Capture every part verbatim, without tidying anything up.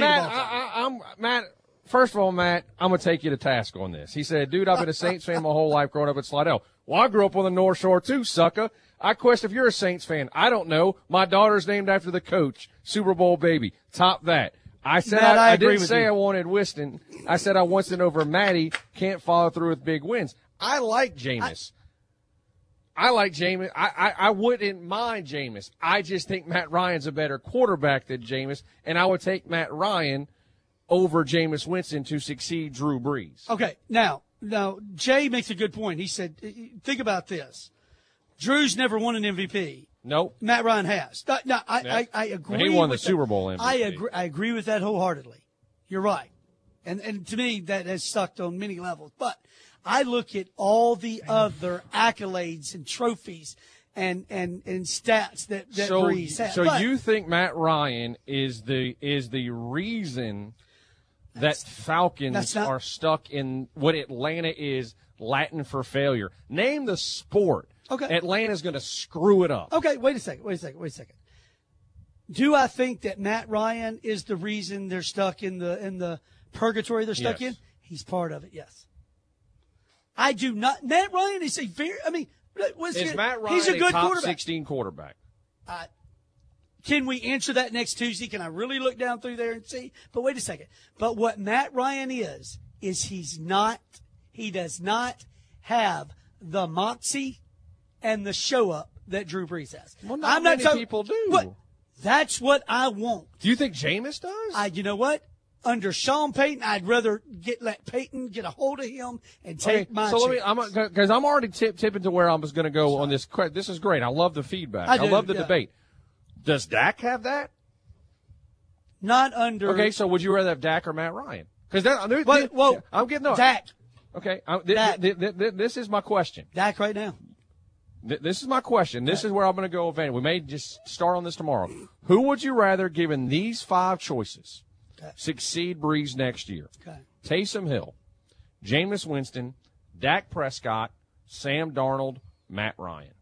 Matt, I, I, I'm Matt. First of all, Matt, I'm gonna take you to task on this. He said, "Dude, I've been a Saints fan my whole life, growing up at Slidell." Well, I grew up on the North Shore too, sucker. I question if you're a Saints fan. I don't know. My daughter's named after the coach, Super Bowl baby. Top that. I said Matt, I, I, I didn't say you. I wanted Winston. I said I Winston over Matty. Can't follow through with big wins. I like Jameis. I, I like Jameis. I, I, I wouldn't mind Jameis. I just think Matt Ryan's a better quarterback than Jameis, and I would take Matt Ryan over Jameis Winston to succeed Drew Brees. Okay, now, now Jay makes a good point. He said, think about this. Drew's never won an M V P. Nope. Matt Ryan has. No, no I, yeah. I, I agree. He won the Super Bowl M V P. I agree, I agree with that wholeheartedly. You're right. And and to me, that has sucked on many levels. But I look at all the other accolades and trophies and, and, and stats that, that so, Brees has. So but, you think Matt Ryan is the is the reason that Falcons that's not, are stuck in what Atlanta is, Latin for failure? Name the sport. Okay. Atlanta's going to screw it up. Okay, wait a second, wait a second, wait a second. Do I think that Matt Ryan is the reason they're stuck in the in the purgatory they're stuck yes. in? He's part of it, yes. I do not. Matt Ryan is a very, I mean, was is it, Matt Ryan he's a, a good top quarterback. sixteen quarterback? Uh, can we answer that next Tuesday? Can I really look down through there and see? But wait a second. But what Matt Ryan is, is he's not, he does not have the moxie and the show-up that Drew Brees has. Well, not I'm many not talking, people do. But that's what I want. Do you think Jameis does? I, you know what? Under Sean Payton, I'd rather get let Payton get a hold of him and take okay, my so chance. So let me, because I'm, I'm already tip, tipping to where I was going to go Sorry. on this. This is great. I love the feedback. I, do, I love the yeah. debate. Does Dak have that? Not under. Okay, so would you rather have Dak or Matt Ryan? Because that. Well, I'm getting on. Dak. Okay, I, th- Dak. Th- th- th- this is my question. Dak right now. This is my question. This is where I'm going to go, Van. We may just start on this tomorrow. Who would you rather, given these five choices, okay. succeed Brees next year? Okay. Taysom Hill, Jameis Winston, Dak Prescott, Sam Darnold, Matt Ryan.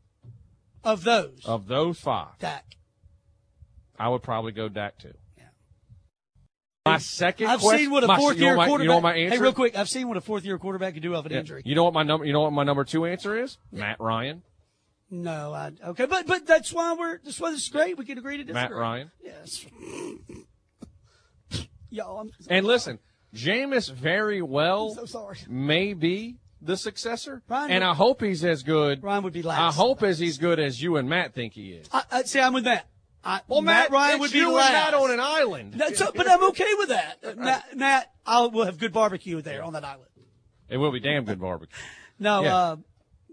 Of those? Of those five. Dak. I would probably go Dak, too. Yeah. My second I've question. I've seen what a fourth-year quarterback. You know what my answer is? Hey, real quick. I've seen what a fourth-year quarterback can do off an yeah. injury. You know what my number, you know what my number two answer is? Yeah. Matt Ryan. No, I okay, but but that's why we're that's why this is great. We can agree to disagree. Matt Ryan, yes, y'all. I'm so and sorry. Listen, Jameis very well I'm so sorry. may be the successor, Ryan and would, I hope he's as good. Ryan would be last. I hope as he's good as you and Matt think he is. I, I see. I'm with Matt. I, well, Matt, Matt Ryan would be you last. And Matt on an island, that's, but I'm okay with that. Matt, Matt, I'll we'll have good barbecue there on that island. It will be damn good barbecue. no, yeah. uh,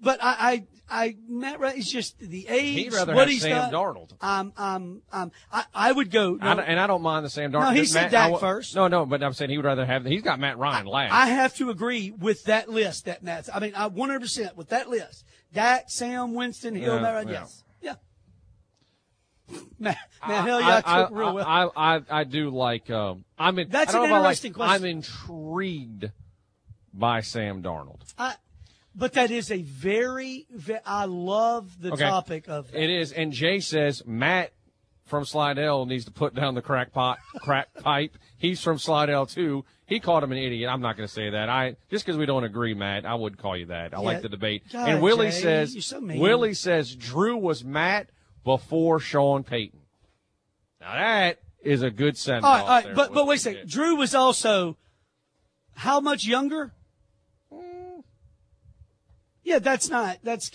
but I. I I Matt Ryan is just the age. He'd rather what have he's Sam done. Darnold. Um, um, um, I, I would go. No, I, and I don't mind the Sam Darnold. No, he Matt, said Dak first. No, no, but I'm saying he would rather have. He's got Matt Ryan I, last. I have to agree with that list. That Matt's. I mean, I one hundred percent with that list. Dak, Sam, Winston, Hill, yeah, Matt Ryan. Yeah. Yes, yeah. Matt, Matt I, Hill, y'all I, took I, real well. I, I, I do like. Um, I'm. In, That's I an interesting like, question. I'm intrigued by Sam Darnold. I, But that is a very, very I love the okay. topic of that. It is. And Jay says Matt from Slidell needs to put down the crack pot, crack pipe. He's from Slidell too. He called him an idiot. I'm not going to say that. I just because we don't agree, Matt. I would call you that. I yeah. like the debate. God, and Willie Jay, says you're so mean. Willie says Drew was Matt before Sean Payton. Now that is a good sentence. All right, all right there, but but wait a second. Did. Drew was also how much younger? Yeah, that's not, that's,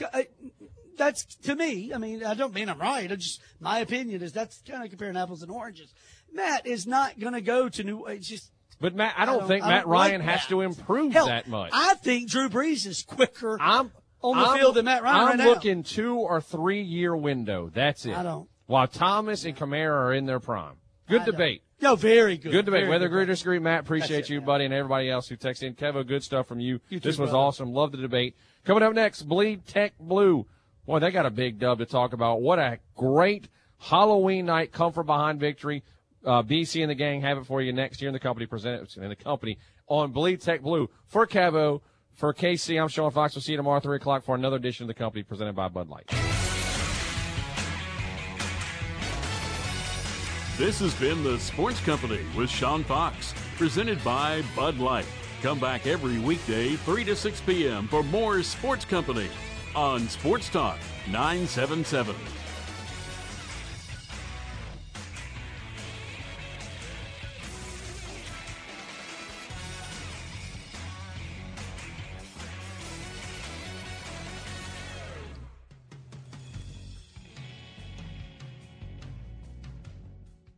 that's to me, I mean, I don't mean I'm right. I just, my opinion is that's kind of comparing apples and oranges. Matt is not going to go to New, it's just. But Matt, I don't, I don't think I don't Matt Ryan like has that. to improve Hell, that much. I think Drew Brees is quicker I'm, on the I'm, field than Matt Ryan I'm right now. I'm looking two or three year window. That's it. I don't. While Thomas and Kamara are in their prime. Good I debate. Don't. No, very good. Good debate. Very Whether agree or disagree, Matt, appreciate that's you, it, buddy, man. And everybody else who texted in. Kevo, good stuff from you. you this too, was brother. awesome. Love the debate. Coming up next, Bleed Tech Blue. Boy, they got a big dub to talk about. What a great Halloween night, come from behind victory. Uh, B C and the gang have it for you next year in the company presents in the company on Bleed Tech Blue. For Cabo, for K C, I'm Sean Fox. We'll see you tomorrow, three o'clock, for another edition of the company presented by Bud Light. This has been The Sports Company with Sean Fox, presented by Bud Light. Come back every weekday, three to six p.m. for more Sports Company on Sports Talk nine seventy-seven.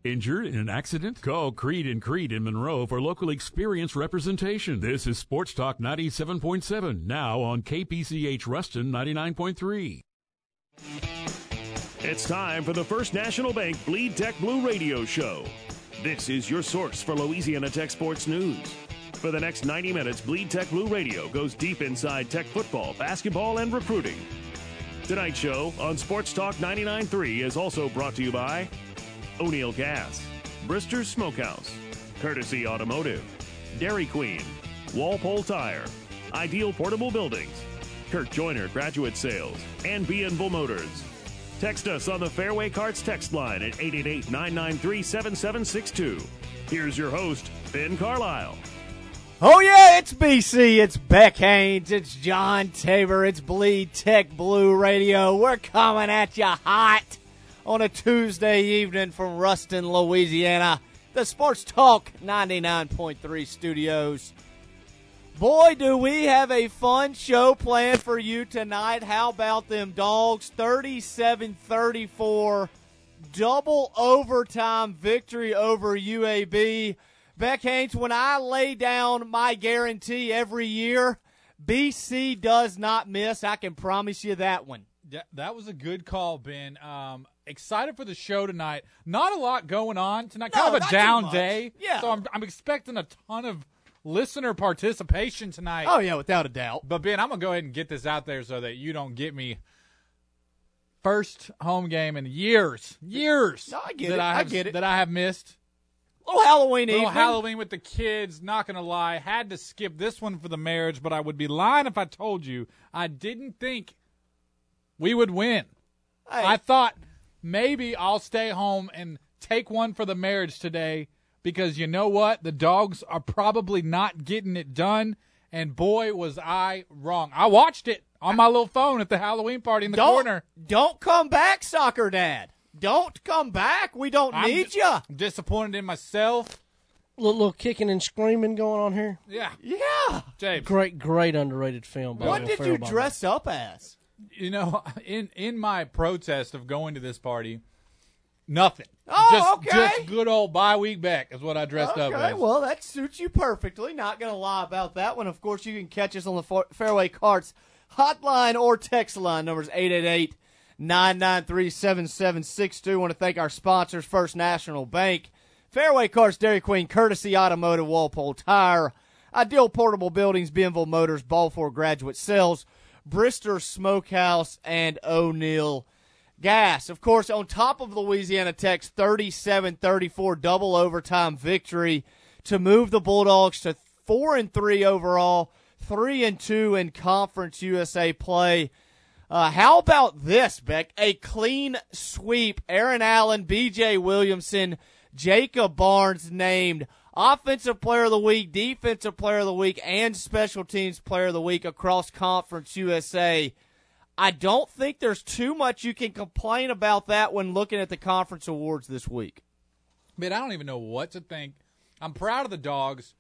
Injured in an accident? Call Creed and Creed in Monroe for local experienced representation. This is Sports Talk ninety-seven point seven, now on K P C H Ruston ninety-nine point three. It's time for the First National Bank Bleed Tech Blue Radio Show. This is your source for Louisiana Tech sports news. For the next ninety minutes, Bleed Tech Blue Radio goes deep inside Tech football, basketball, and recruiting. Tonight's show on Sports Talk ninety-nine point three is also brought to you by O'Neill Gas, Brister's Smokehouse, Courtesy Automotive, Dairy Queen, Walpole Tire, Ideal Portable Buildings, Kirk Joyner Graduate Sales, and B and Bull Motors. Text us on the Fairway Carts text line at eight eight eight, nine nine three, seven seven six two. Here's your host, Ben Carlisle. Oh yeah, it's B C, it's Beck Haynes, it's John Tabor, it's Bleed Tech Blue Radio. We're coming at you hot on a Tuesday evening from Ruston, Louisiana, the Sports Talk ninety-nine point three studios. Boy, do we have a fun show planned for you tonight. How about them Dogs? thirty-seven thirty-four, double overtime victory over U A B. Beck Haynes, when I lay down my guarantee every year, B C does not miss. I can promise you that one. Yeah, that was a good call, Ben. Um, Excited for the show tonight. Not a lot going on tonight. No, kind of a down day. Yeah. So I'm, I'm expecting a ton of listener participation tonight. Oh, yeah, without a doubt. But, Ben, I'm going to go ahead and get this out there so that you don't get me. First home game in years. Years. No, I get it. I, have, I get it. That I have missed. Little Halloween evening. Little Halloween with the kids. Not going to lie. Had to skip this one for the marriage, but I would be lying if I told you I didn't think we would win. Hey. I thought maybe I'll stay home and take one for the marriage today because you know what? The Dogs are probably not getting it done, and boy, was I wrong. I watched it on my little phone at the Halloween party in the don't, corner. Don't come back, Soccer Dad. Don't come back. We don't I'm need d- you. Disappointed in myself. A little, little kicking and screaming going on here. Yeah. Yeah. James. Great, great underrated film. By what did you dress that. up as? You know, in, in my protest of going to this party, nothing. Oh, just, okay. Just good old bye-week back is what I dressed okay, up as. Okay, well, that suits you perfectly. Not going to lie about that one. Of course, you can catch us on the Fairway Carts hotline or text line. Numbers eight eight eight, nine nine three, seven seven six two. I want to thank our sponsors, First National Bank, Fairway Carts, Dairy Queen, Courtesy Automotive, Walpole Tire, Ideal Portable Buildings, Bienville Motors, Balfour Graduate Sales, Brister's Smokehouse, and O'Neill Gas. Of course, on top of Louisiana Tech's thirty-seven thirty-four double overtime victory to move the Bulldogs to four and three overall, three and two in Conference U S A play. Uh, how about this, Beck? A clean sweep. Aaron Allen, B J Williamson, Jacob Barnes named Offensive Player of the Week, Defensive Player of the Week, and Special Teams Player of the Week across Conference U S A. I don't think there's too much you can complain about that when looking at the conference awards this week. Man, I don't even know what to think. I'm proud of the Dogs,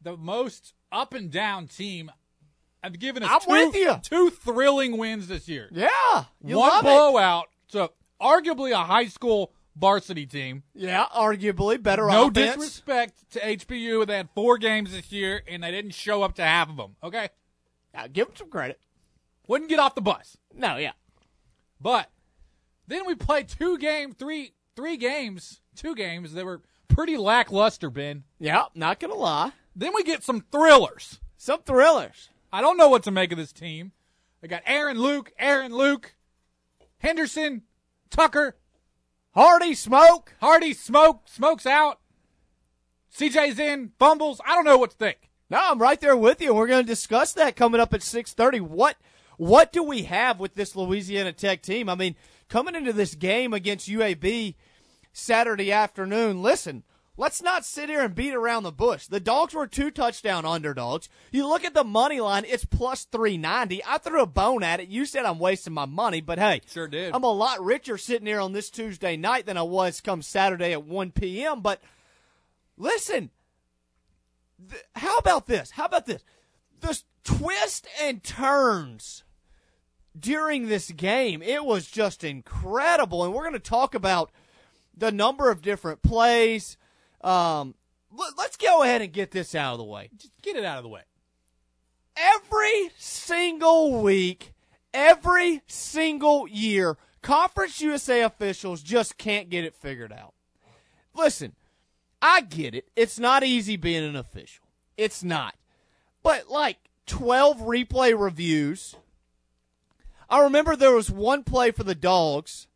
the most up-and-down team. I've given us I'm two, with you. two thrilling wins this year. Yeah, you One love blowout it. to arguably a high school varsity team. Yeah, arguably better no offense. No disrespect to H B U. They had four games this year, and they didn't show up to half of them, okay? Now, give them some credit. Wouldn't get off the bus. No, yeah. But then we played two games, three three games, two games that were pretty lackluster, Ben. Yeah, not going to lie. Then we get some thrillers. Some thrillers. I don't know what to make of this team. They got Aaron Luke, Aaron Luke, Henderson, Tucker, Hardy, Smoke. Hardy, Smoke. Smoke's out. C J's in. Fumbles. I don't know what to think. No, I'm right there with you. We're going to discuss that coming up at six thirty. What what do we have with this Louisiana Tech team? I mean, coming into this game against U A B, Saturday afternoon. Listen, let's not sit here and beat around the bush. The Dogs were two touchdown underdogs. You look at the money line, it's plus three ninety. I threw a bone at it. You said I'm wasting my money, but hey, sure did. I'm a lot richer sitting here on this Tuesday night than I was come Saturday at one p.m. But listen, th- how about this? How about this? The twists and turns during this game, it was just incredible. And we're going to talk about the number of different plays. Um, let, let's go ahead and get this out of the way. Just get it out of the way. Every single week, every single year, Conference U S A officials just can't get it figured out. Listen, I get it. It's not easy being an official. It's not. But, like, twelve replay reviews. I remember there was one play for the Dogs.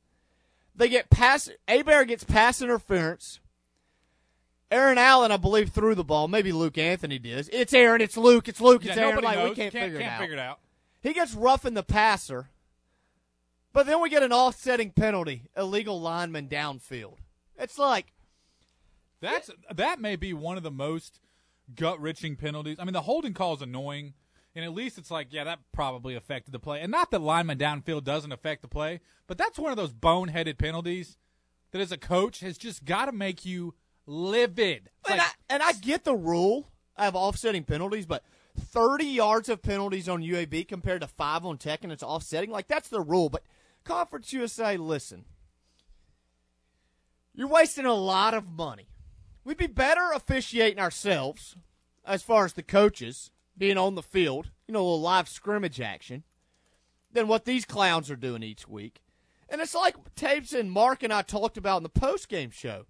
They get pass. Hebert gets pass interference. Aaron Allen, I believe, threw the ball. Maybe Luke Anthony did. It's Aaron. It's Luke. It's Luke. It's yeah, Aaron. Like, knows. We can't, can't, figure, it can't figure it out. He gets roughing the passer. But then we get an offsetting penalty. Illegal lineman downfield. It's like. That's it, that may be one of the most gut-wrenching penalties. I mean, the holding call is annoying. And at least it's like, yeah, that probably affected the play. And not that lineman downfield doesn't affect the play, but that's one of those boneheaded penalties that as a coach has just got to make you livid. And, like, I, and I get the rule of offsetting penalties, but thirty yards of penalties on U A B compared to five on Tech, and it's offsetting. Like, that's the rule. But Conference U S A, listen, you're wasting a lot of money. We'd be better officiating ourselves as far as the coaches being on the field, you know, a little live scrimmage action, than what these clowns are doing each week. And it's like Tapes and Mark and I talked about in the post-game show.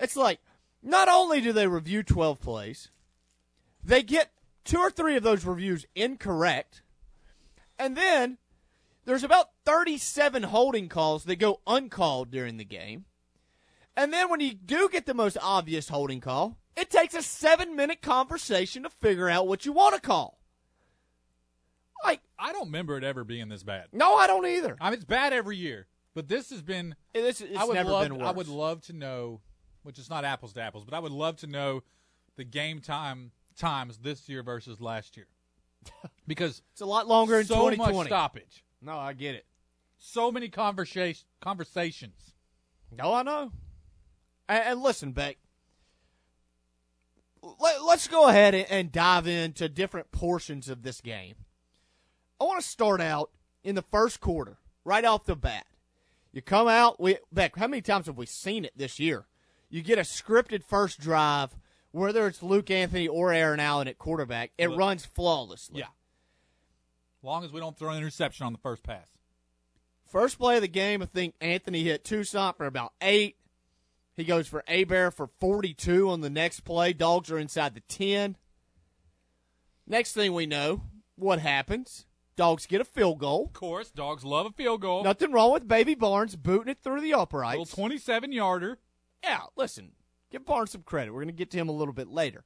It's like, not only do they review twelve plays, they get two or three of those reviews incorrect, and then there's about thirty-seven holding calls that go uncalled during the game. And then when you do get the most obvious holding call, it takes a seven-minute conversation to figure out what you want to call. Like, I don't remember it ever being this bad. No, I don't either. I mean, it's bad every year, but this has been. It's, it's I would never love, been worse. I would love to know, which is not apples to apples, but I would love to know the game time times this year versus last year, because it's a lot longer in so twenty twenty. So much stoppage. No, I get it. So many conversation conversations. No, I know. And, and listen, Beck. Let, let's go ahead and dive into different portions of this game. I want to start out in the first quarter, right off the bat. You come out, we Beck, how many times have we seen it this year? You get a scripted first drive, whether it's Luke Anthony or Aaron Allen at quarterback, it Look, runs flawlessly. Yeah. As long as we don't throw an interception on the first pass. First play of the game, I think Anthony hit Tucson for about eight. He goes for Hebert for forty-two on the next play. Dogs are inside the ten. Next thing we know, what happens? Dogs get a field goal. Of course, Dogs love a field goal. Nothing wrong with Baby Barnes booting it through the uprights. Little twenty-seven-yarder. Yeah, listen, give Barnes some credit. We're going to get to him a little bit later.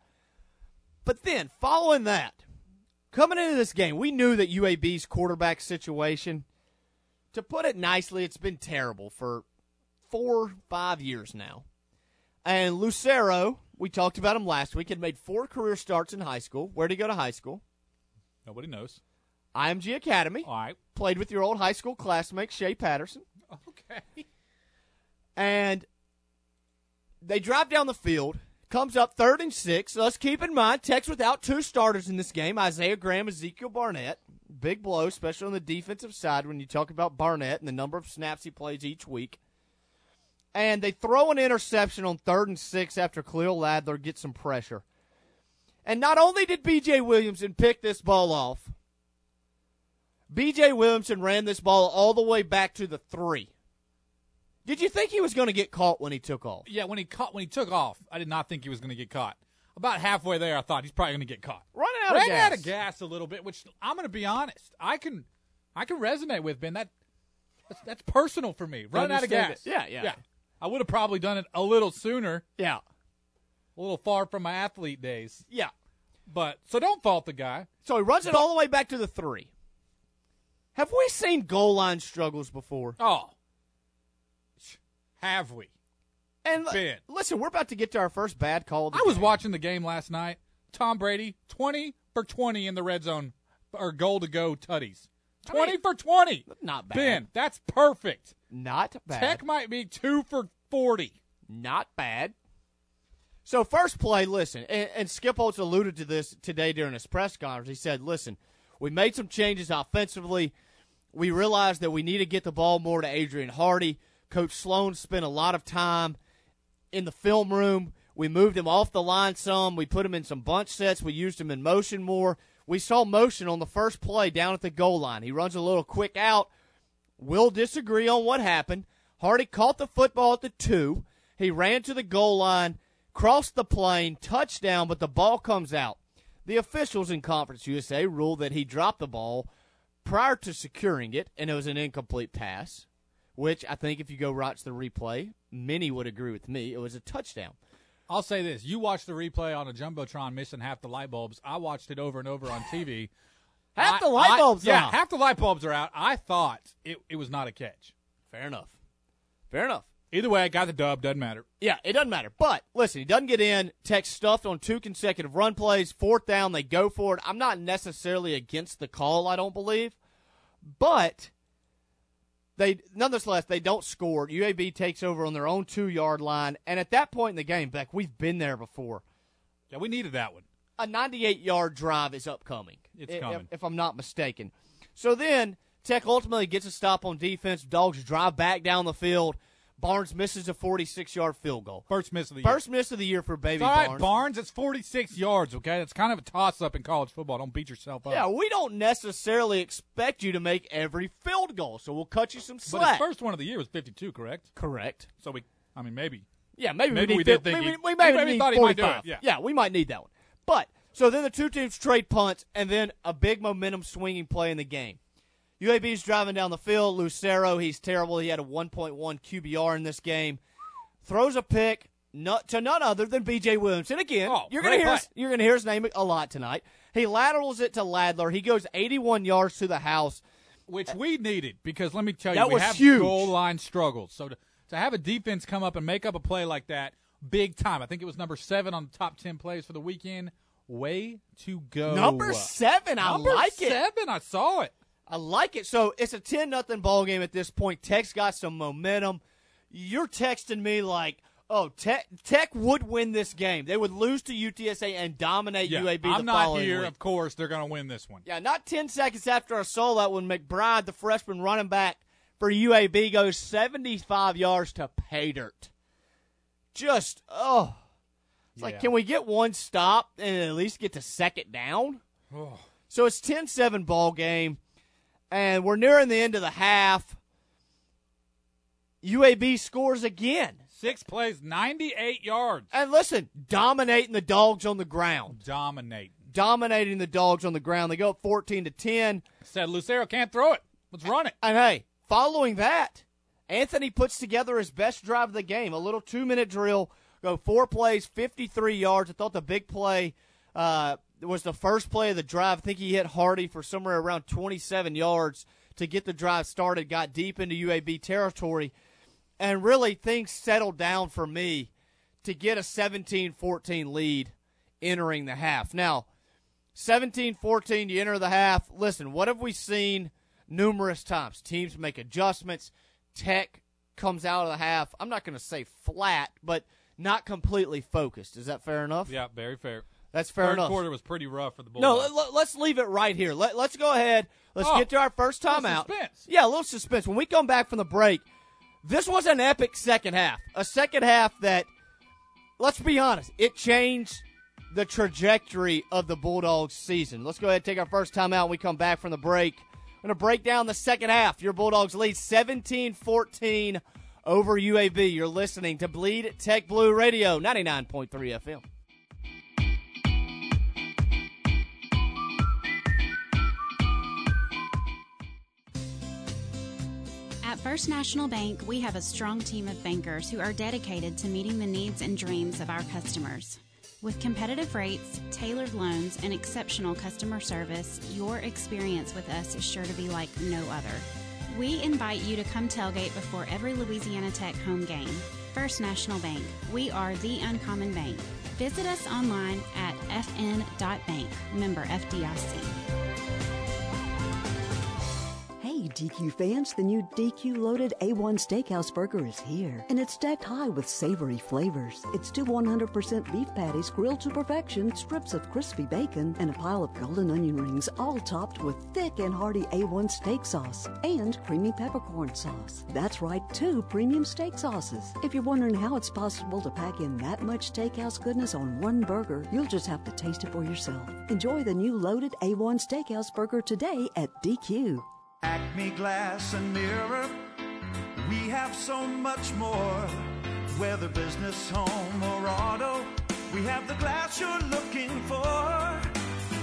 But then, following that, coming into this game, we knew that U A B's quarterback situation, to put it nicely, it's been terrible for four, five years now. And Lucero, we talked about him last week, had made four career starts in high school. Where did he go to high school? Nobody knows. I M G Academy. All right. Played with your old high school classmate, Shea Patterson. Okay. And they drive down the field, comes up third and six. Let's keep in mind, Tech's without two starters in this game, Isaiah Graham, Ezekiel Barnett. Big blow, especially on the defensive side when you talk about Barnett and the number of snaps he plays each week. And they throw an interception on third and six after Khalil Ladler gets some pressure. And not only did B J Williamson pick this ball off, B J Williamson ran this ball all the way back to the three. Did you think he was going to get caught when he took off? Yeah, when he caught when he took off, I did not think he was going to get caught. About halfway there, I thought he's probably going to get caught. Running out Ran of gas. Running out of gas a little bit, which I'm going to be honest, I can, I can resonate with, Ben. That, that's, that's personal for me. Running out of gas. It. Yeah, yeah, yeah. I would have probably done it a little sooner. Yeah. A little far from my athlete days. Yeah. But so don't fault the guy. So he runs but, it all the way back to the three. Have we seen goal line struggles before? Oh. Have we? And Ben. Listen, we're about to get to our first bad call of the I game. was watching the game last night. Tom Brady, twenty for twenty in the red zone, or goal-to-go tutties. twenty I mean, for twenty. Not bad. Ben, that's perfect. Not bad. Tech might be two for forty. Not bad. So first play, listen, and, and Skip Holtz alluded to this today during his press conference. He said, listen, we made some changes offensively. We realized that we need to get the ball more to Adrian Hardy. Coach Sloan spent a lot of time in the film room. We moved him off the line some. We put him in some bunch sets. We used him in motion more. We saw motion on the first play down at the goal line. He runs a little quick out. We'll disagree on what happened. Hardy caught the football at the two. He ran to the goal line, crossed the plane, touchdown, but the ball comes out. The officials in Conference U S A ruled that he dropped the ball prior to securing it, and it was an incomplete pass, which I think if you go watch the replay, many would agree with me. It was a touchdown. I'll say this. You watched the replay on a Jumbotron missing half the light bulbs. I watched it over and over on T V. half I, the light I, bulbs I, are out. Yeah, half the light bulbs are out. I thought it, it was not a catch. Fair enough. Fair enough. Either way, I got the dub. Doesn't matter. Yeah, it doesn't matter. But, listen, he doesn't get in. Tech stuffed on two consecutive run plays. Fourth down, they go for it. I'm not necessarily against the call, I don't believe. But, they nonetheless, they don't score. U A B takes over on their own two-yard line. And at that point in the game, Beck, we've been there before. Yeah, we needed that one. A ninety-eight-yard drive is upcoming. It's if, coming. If I'm not mistaken. So then, Tech ultimately gets a stop on defense. Dogs drive back down the field. Barnes misses a forty-six-yard field goal. First miss of the year. First miss of the year for baby Barnes. All right, Barnes, it's forty-six yards, okay? That's kind of a toss-up in college football. Don't beat yourself up. Yeah, we don't necessarily expect you to make every field goal, so we'll cut you some slack. But his first one of the year was fifty-two, correct? Correct. So we, I mean, maybe. Yeah, maybe, maybe we, we did. Maybe we, we, we maybe, maybe need thought he might do it. Yeah. yeah, we might need that one. But, so then the two teams trade punts, and then a big momentum-swinging play in the game. U A B's driving down the field. Lucero, he's terrible. He had a one point one Q B R in this game. Throws a pick not, to none other than B J Williamson. Again, oh, you're going to hear his, you're going to hear his name a lot tonight. He laterals it to Ladler. He goes eighty-one yards to the house, which uh, we needed because let me tell you, that we was have huge. Goal line struggles. So to, to have a defense come up and make up a play like that, big time. I think it was number seven on the top ten plays for the weekend. Way to go. Number seven. I number like seven, it. Number seven. I saw it. I like it. So it's a ten nothing ball game at this point. Tech's got some momentum. You're texting me like, oh, Tech, Tech would win this game. They would lose to U T S A and dominate yeah, U A B the I'm following I'm not here. Week. Of course, they're going to win this one. Yeah, not ten seconds after I saw that when McBride, the freshman running back for U A B, goes seventy-five yards to pay dirt. Just, oh. It's yeah. like, can we get one stop and at least get to second down? Oh. So it's ten seven ball game. And we're nearing the end of the half. U A B scores again. Six plays, ninety-eight yards. And listen, dominating the dogs on the ground. Dominate. Dominating the dogs on the ground. They go up fourteen to ten. Said Lucero can't throw it. Let's run it. And, hey, following that, Anthony puts together his best drive of the game. A little two-minute drill. Go four plays, fifty-three yards. I thought the big play uh, – it was the first play of the drive. I think he hit Hardy for somewhere around twenty-seven yards to get the drive started, got deep into U A B territory, and really things settled down for me to get a seventeen fourteen lead entering the half. Now, seventeen fourteen, you enter the half. Listen, what have we seen numerous times? Teams make adjustments. Tech comes out of the half. I'm not going to say flat, but not completely focused. Is that fair enough? Yeah, very fair. That's fair enough. Third quarter was pretty rough for the Bulldogs. No, let's leave it right here. Let, let's go ahead. Let's oh, get to our first timeout. Suspense. Yeah, a little suspense. When we come back from the break, this was an epic second half. A second half that, let's be honest, it changed the trajectory of the Bulldogs season. Let's go ahead and take our first timeout when we come back from the break. We're going to break down the second half. Your Bulldogs lead seventeen fourteen over U A B. You're listening to Bleed Tech Blue Radio, ninety-nine point three F M. At First National Bank, we have a strong team of bankers who are dedicated to meeting the needs and dreams of our customers. With competitive rates, tailored loans, and exceptional customer service, your experience with us is sure to be like no other. We invite you to come tailgate before every Louisiana Tech home game. First National Bank. We are the Uncommon Bank. Visit us online at f n dot bank. Member F D I C. Hey D Q fans, the new D Q loaded A one Steakhouse Burger is here, and it's stacked high with savory flavors. It's two one hundred percent beef patties grilled to perfection, strips of crispy bacon, and a pile of golden onion rings, all topped with thick and hearty A one steak sauce and creamy peppercorn sauce. That's right, two premium steak sauces. If you're wondering how it's possible to pack in that much steakhouse goodness on one burger, you'll just have to taste it for yourself. Enjoy the new loaded A one Steakhouse Burger today at D Q. Acme Glass and Mirror, we have so much more. Whether business, home, or auto, we have the glass you're looking for.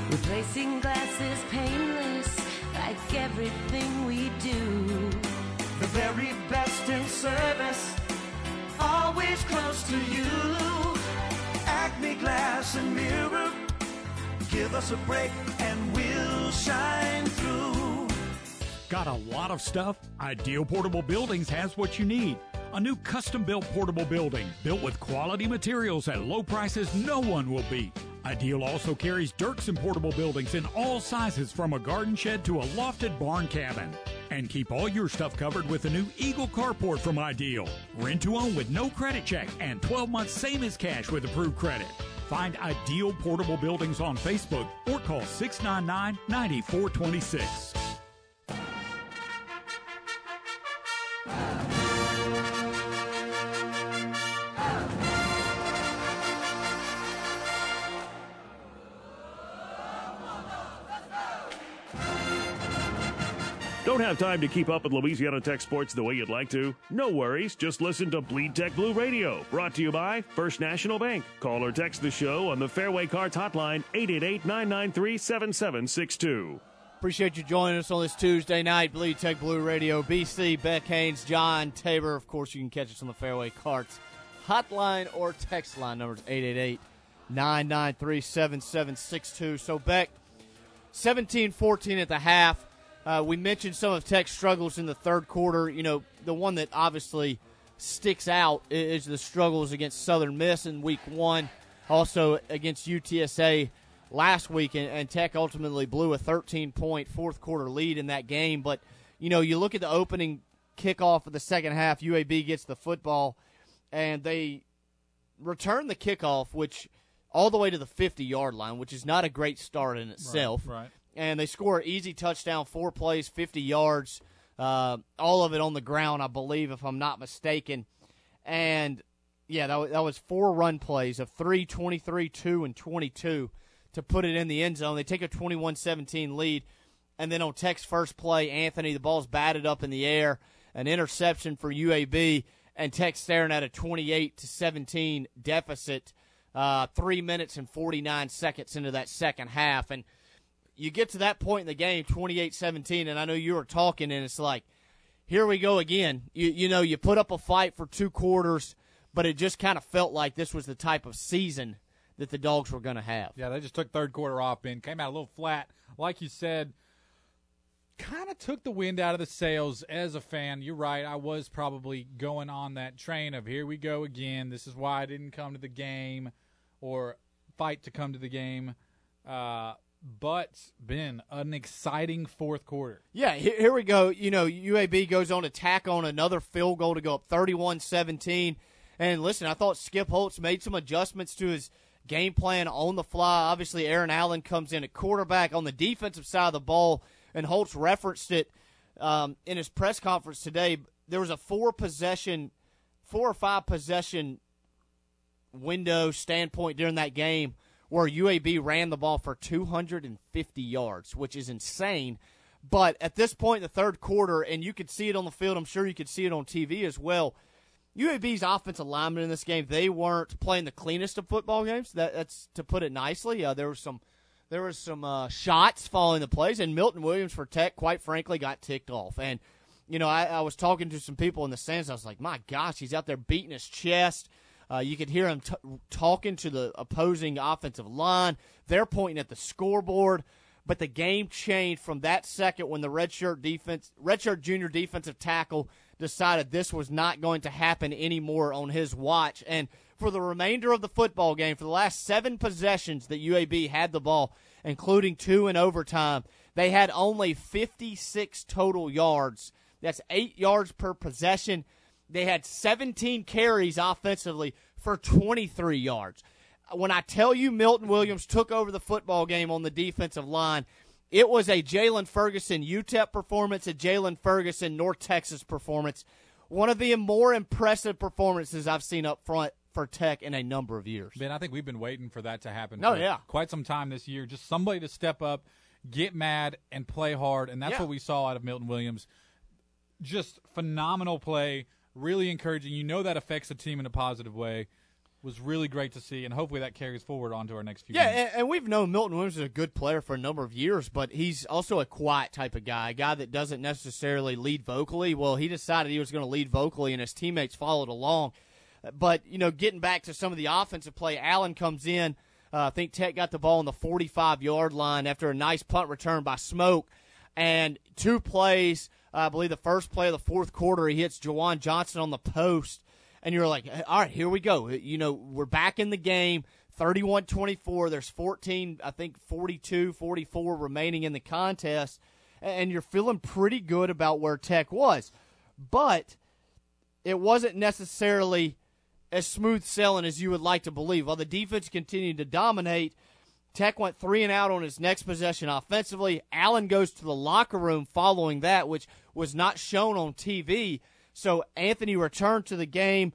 Replacing glass is painless, like everything we do. The very best in service, always close to you. Acme Glass and Mirror, give us a break and we'll shine through. Got a lot of stuff? Ideal Portable Buildings has what you need. A new custom-built portable building, built with quality materials at low prices no one will beat. Ideal also carries Dirksen portable buildings in all sizes, from a garden shed to a lofted barn cabin. And keep all your stuff covered with the new Eagle Carport from Ideal. Rent to own with no credit check and twelve months same as cash with approved credit. Find Ideal Portable Buildings on Facebook or call six nine nine, nine four two six. Don't have time to keep up with Louisiana Tech sports the way you'd like to? No worries. Just listen to Bleed Tech Blue Radio, brought to you by First National Bank. Call or text the show on the Fairway Cards Hotline, eight eight eight, nine nine three, seven seven six two. Appreciate you joining us on this Tuesday night. Bleed Tech Blue Radio, B C, Beck Haynes, John Tabor. Of course, you can catch us on the Fairway Cards Hotline or text line. Numbers eight eight eight, nine nine three, seven seven six two. So, Beck, seventeen fourteen at the half. Uh, we mentioned some of Tech's struggles in the third quarter. You know, the one that obviously sticks out is the struggles against Southern Miss in week one, also against U T S A last week, and, and Tech ultimately blew a thirteen-point fourth-quarter lead in that game. But, you know, you look at the opening kickoff of the second half, U A B gets the football, and they return the kickoff, which all the way to the fifty-yard line, which is not a great start in itself. Right, right. And they score an easy touchdown, four plays, fifty yards, uh, all of it on the ground, I believe, if I'm not mistaken. And, yeah, that, w- that was four run plays of three, twenty-three, two, and twenty-two to put it in the end zone. They take a twenty-one seventeen lead. And then on Tech's first play, Anthony, the ball's batted up in the air, an interception for U A B, and Tech staring at a twenty-eight to seventeen deficit, uh, three minutes and forty-nine seconds into that second half. And you get to that point in the game, twenty-eight seventeen, and I know you were talking, and it's like, here we go again. You you know, you put up a fight for two quarters, but it just kind of felt like this was the type of season that the Dogs were going to have. Yeah, they just took third quarter off and came out a little flat. Like you said, kind of took the wind out of the sails as a fan. You're right, I was probably going on that train of here we go again. This is why I didn't come to the game or fight to come to the game. Uh But, Ben, an exciting fourth quarter. Yeah, here we go. You know, U A B goes on attack on another field goal to go up thirty-one seventeen. And, listen, I thought Skip Holtz made some adjustments to his game plan on the fly. Obviously, Aaron Allen comes in at quarterback on the defensive side of the ball, and Holtz referenced it um, in his press conference today. There was a four-possession, four or five-possession window standpoint during that game where U A B ran the ball for two hundred fifty yards, which is insane. But at this point in the third quarter, and you could see it on the field, I'm sure you could see it on T V as well, U A B's offensive linemen in this game, they weren't playing the cleanest of football games. That, that's to put it nicely. Uh, there were some there was some uh, shots following the plays, and Milton Williams for Tech, quite frankly, got ticked off. And, you know, I, I was talking to some people in the stands. I was like, my gosh, he's out there beating his chest. Uh, you could hear him t- talking to the opposing offensive line. They're pointing at the scoreboard. But the game changed from that second when the redshirt defense, redshirt junior defensive tackle decided this was not going to happen anymore on his watch. And for the remainder of the football game, for the last seven possessions that U A B had the ball, including two in overtime, they had only fifty-six total yards. That's eight yards per possession. They had seventeen carries offensively for twenty-three yards. When I tell you Milton Williams took over the football game on the defensive line, it was a Jalen Ferguson U T E P performance, a Jalen Ferguson North Texas performance, one of the more impressive performances I've seen up front for Tech in a number of years. Ben, I think we've been waiting for that to happen oh, for yeah. quite some time this year, just somebody to step up, get mad, and play hard, and that's yeah. what we saw out of Milton Williams. Just phenomenal play, really encouraging. You know that affects the team in a positive way. Was really great to see, and hopefully that carries forward onto our next few yeah, games. Yeah, and we've known Milton Williams is a good player for a number of years, but he's also a quiet type of guy, a guy that doesn't necessarily lead vocally. Well, he decided he was going to lead vocally, and his teammates followed along. But, you know, getting back to some of the offensive play, Allen comes in. Uh, I think Tech got the ball on the forty-five-yard line after a nice punt return by Smoke. And two plays, uh, I believe the first play of the fourth quarter, he hits Jawan Johnson on the post. And you're like, all right, here we go. You know, we're back in the game, thirty-one twenty-four. There's fourteen, I think forty-two, forty-four remaining in the contest. And you're feeling pretty good about where Tech was. But it wasn't necessarily as smooth sailing as you would like to believe. While the defense continued to dominate, Tech went three and out on his next possession offensively. Allen goes to the locker room following that, which was not shown on T V. So Anthony returned to the game,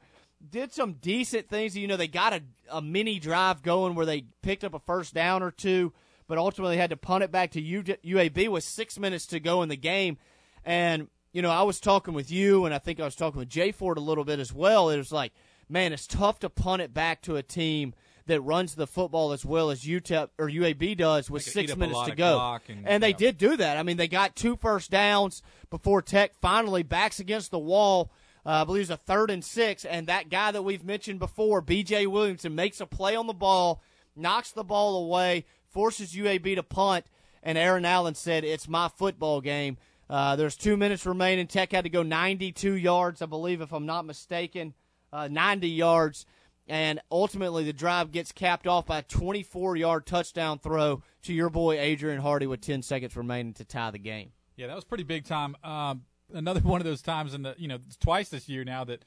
did some decent things. You know, they got a, a mini drive going where they picked up a first down or two, but ultimately had to punt it back to U A B with six minutes to go in the game. And, you know, I was talking with you, and I think I was talking with Jay Ford a little bit as well. It was like, man, it's tough to punt it back to a team that runs the football as well as U T E P or U A B does with six minutes to go. And, and they yeah. did do that. I mean, they got two first downs before Tech finally backs against the wall. Uh, I believe it was a third and six, and that guy that we've mentioned before, B J Williamson, makes a play on the ball, knocks the ball away, forces U A B to punt, and Aaron Allen said, it's my football game. Uh, there's two minutes remaining. Tech had to go ninety-two yards, I believe, if I'm not mistaken, uh, ninety yards. And ultimately, the drive gets capped off by a twenty-four-yard touchdown throw to your boy Adrian Hardy with ten seconds remaining to tie the game. Yeah, that was pretty big time. Um, another one of those times in the you know twice this year now that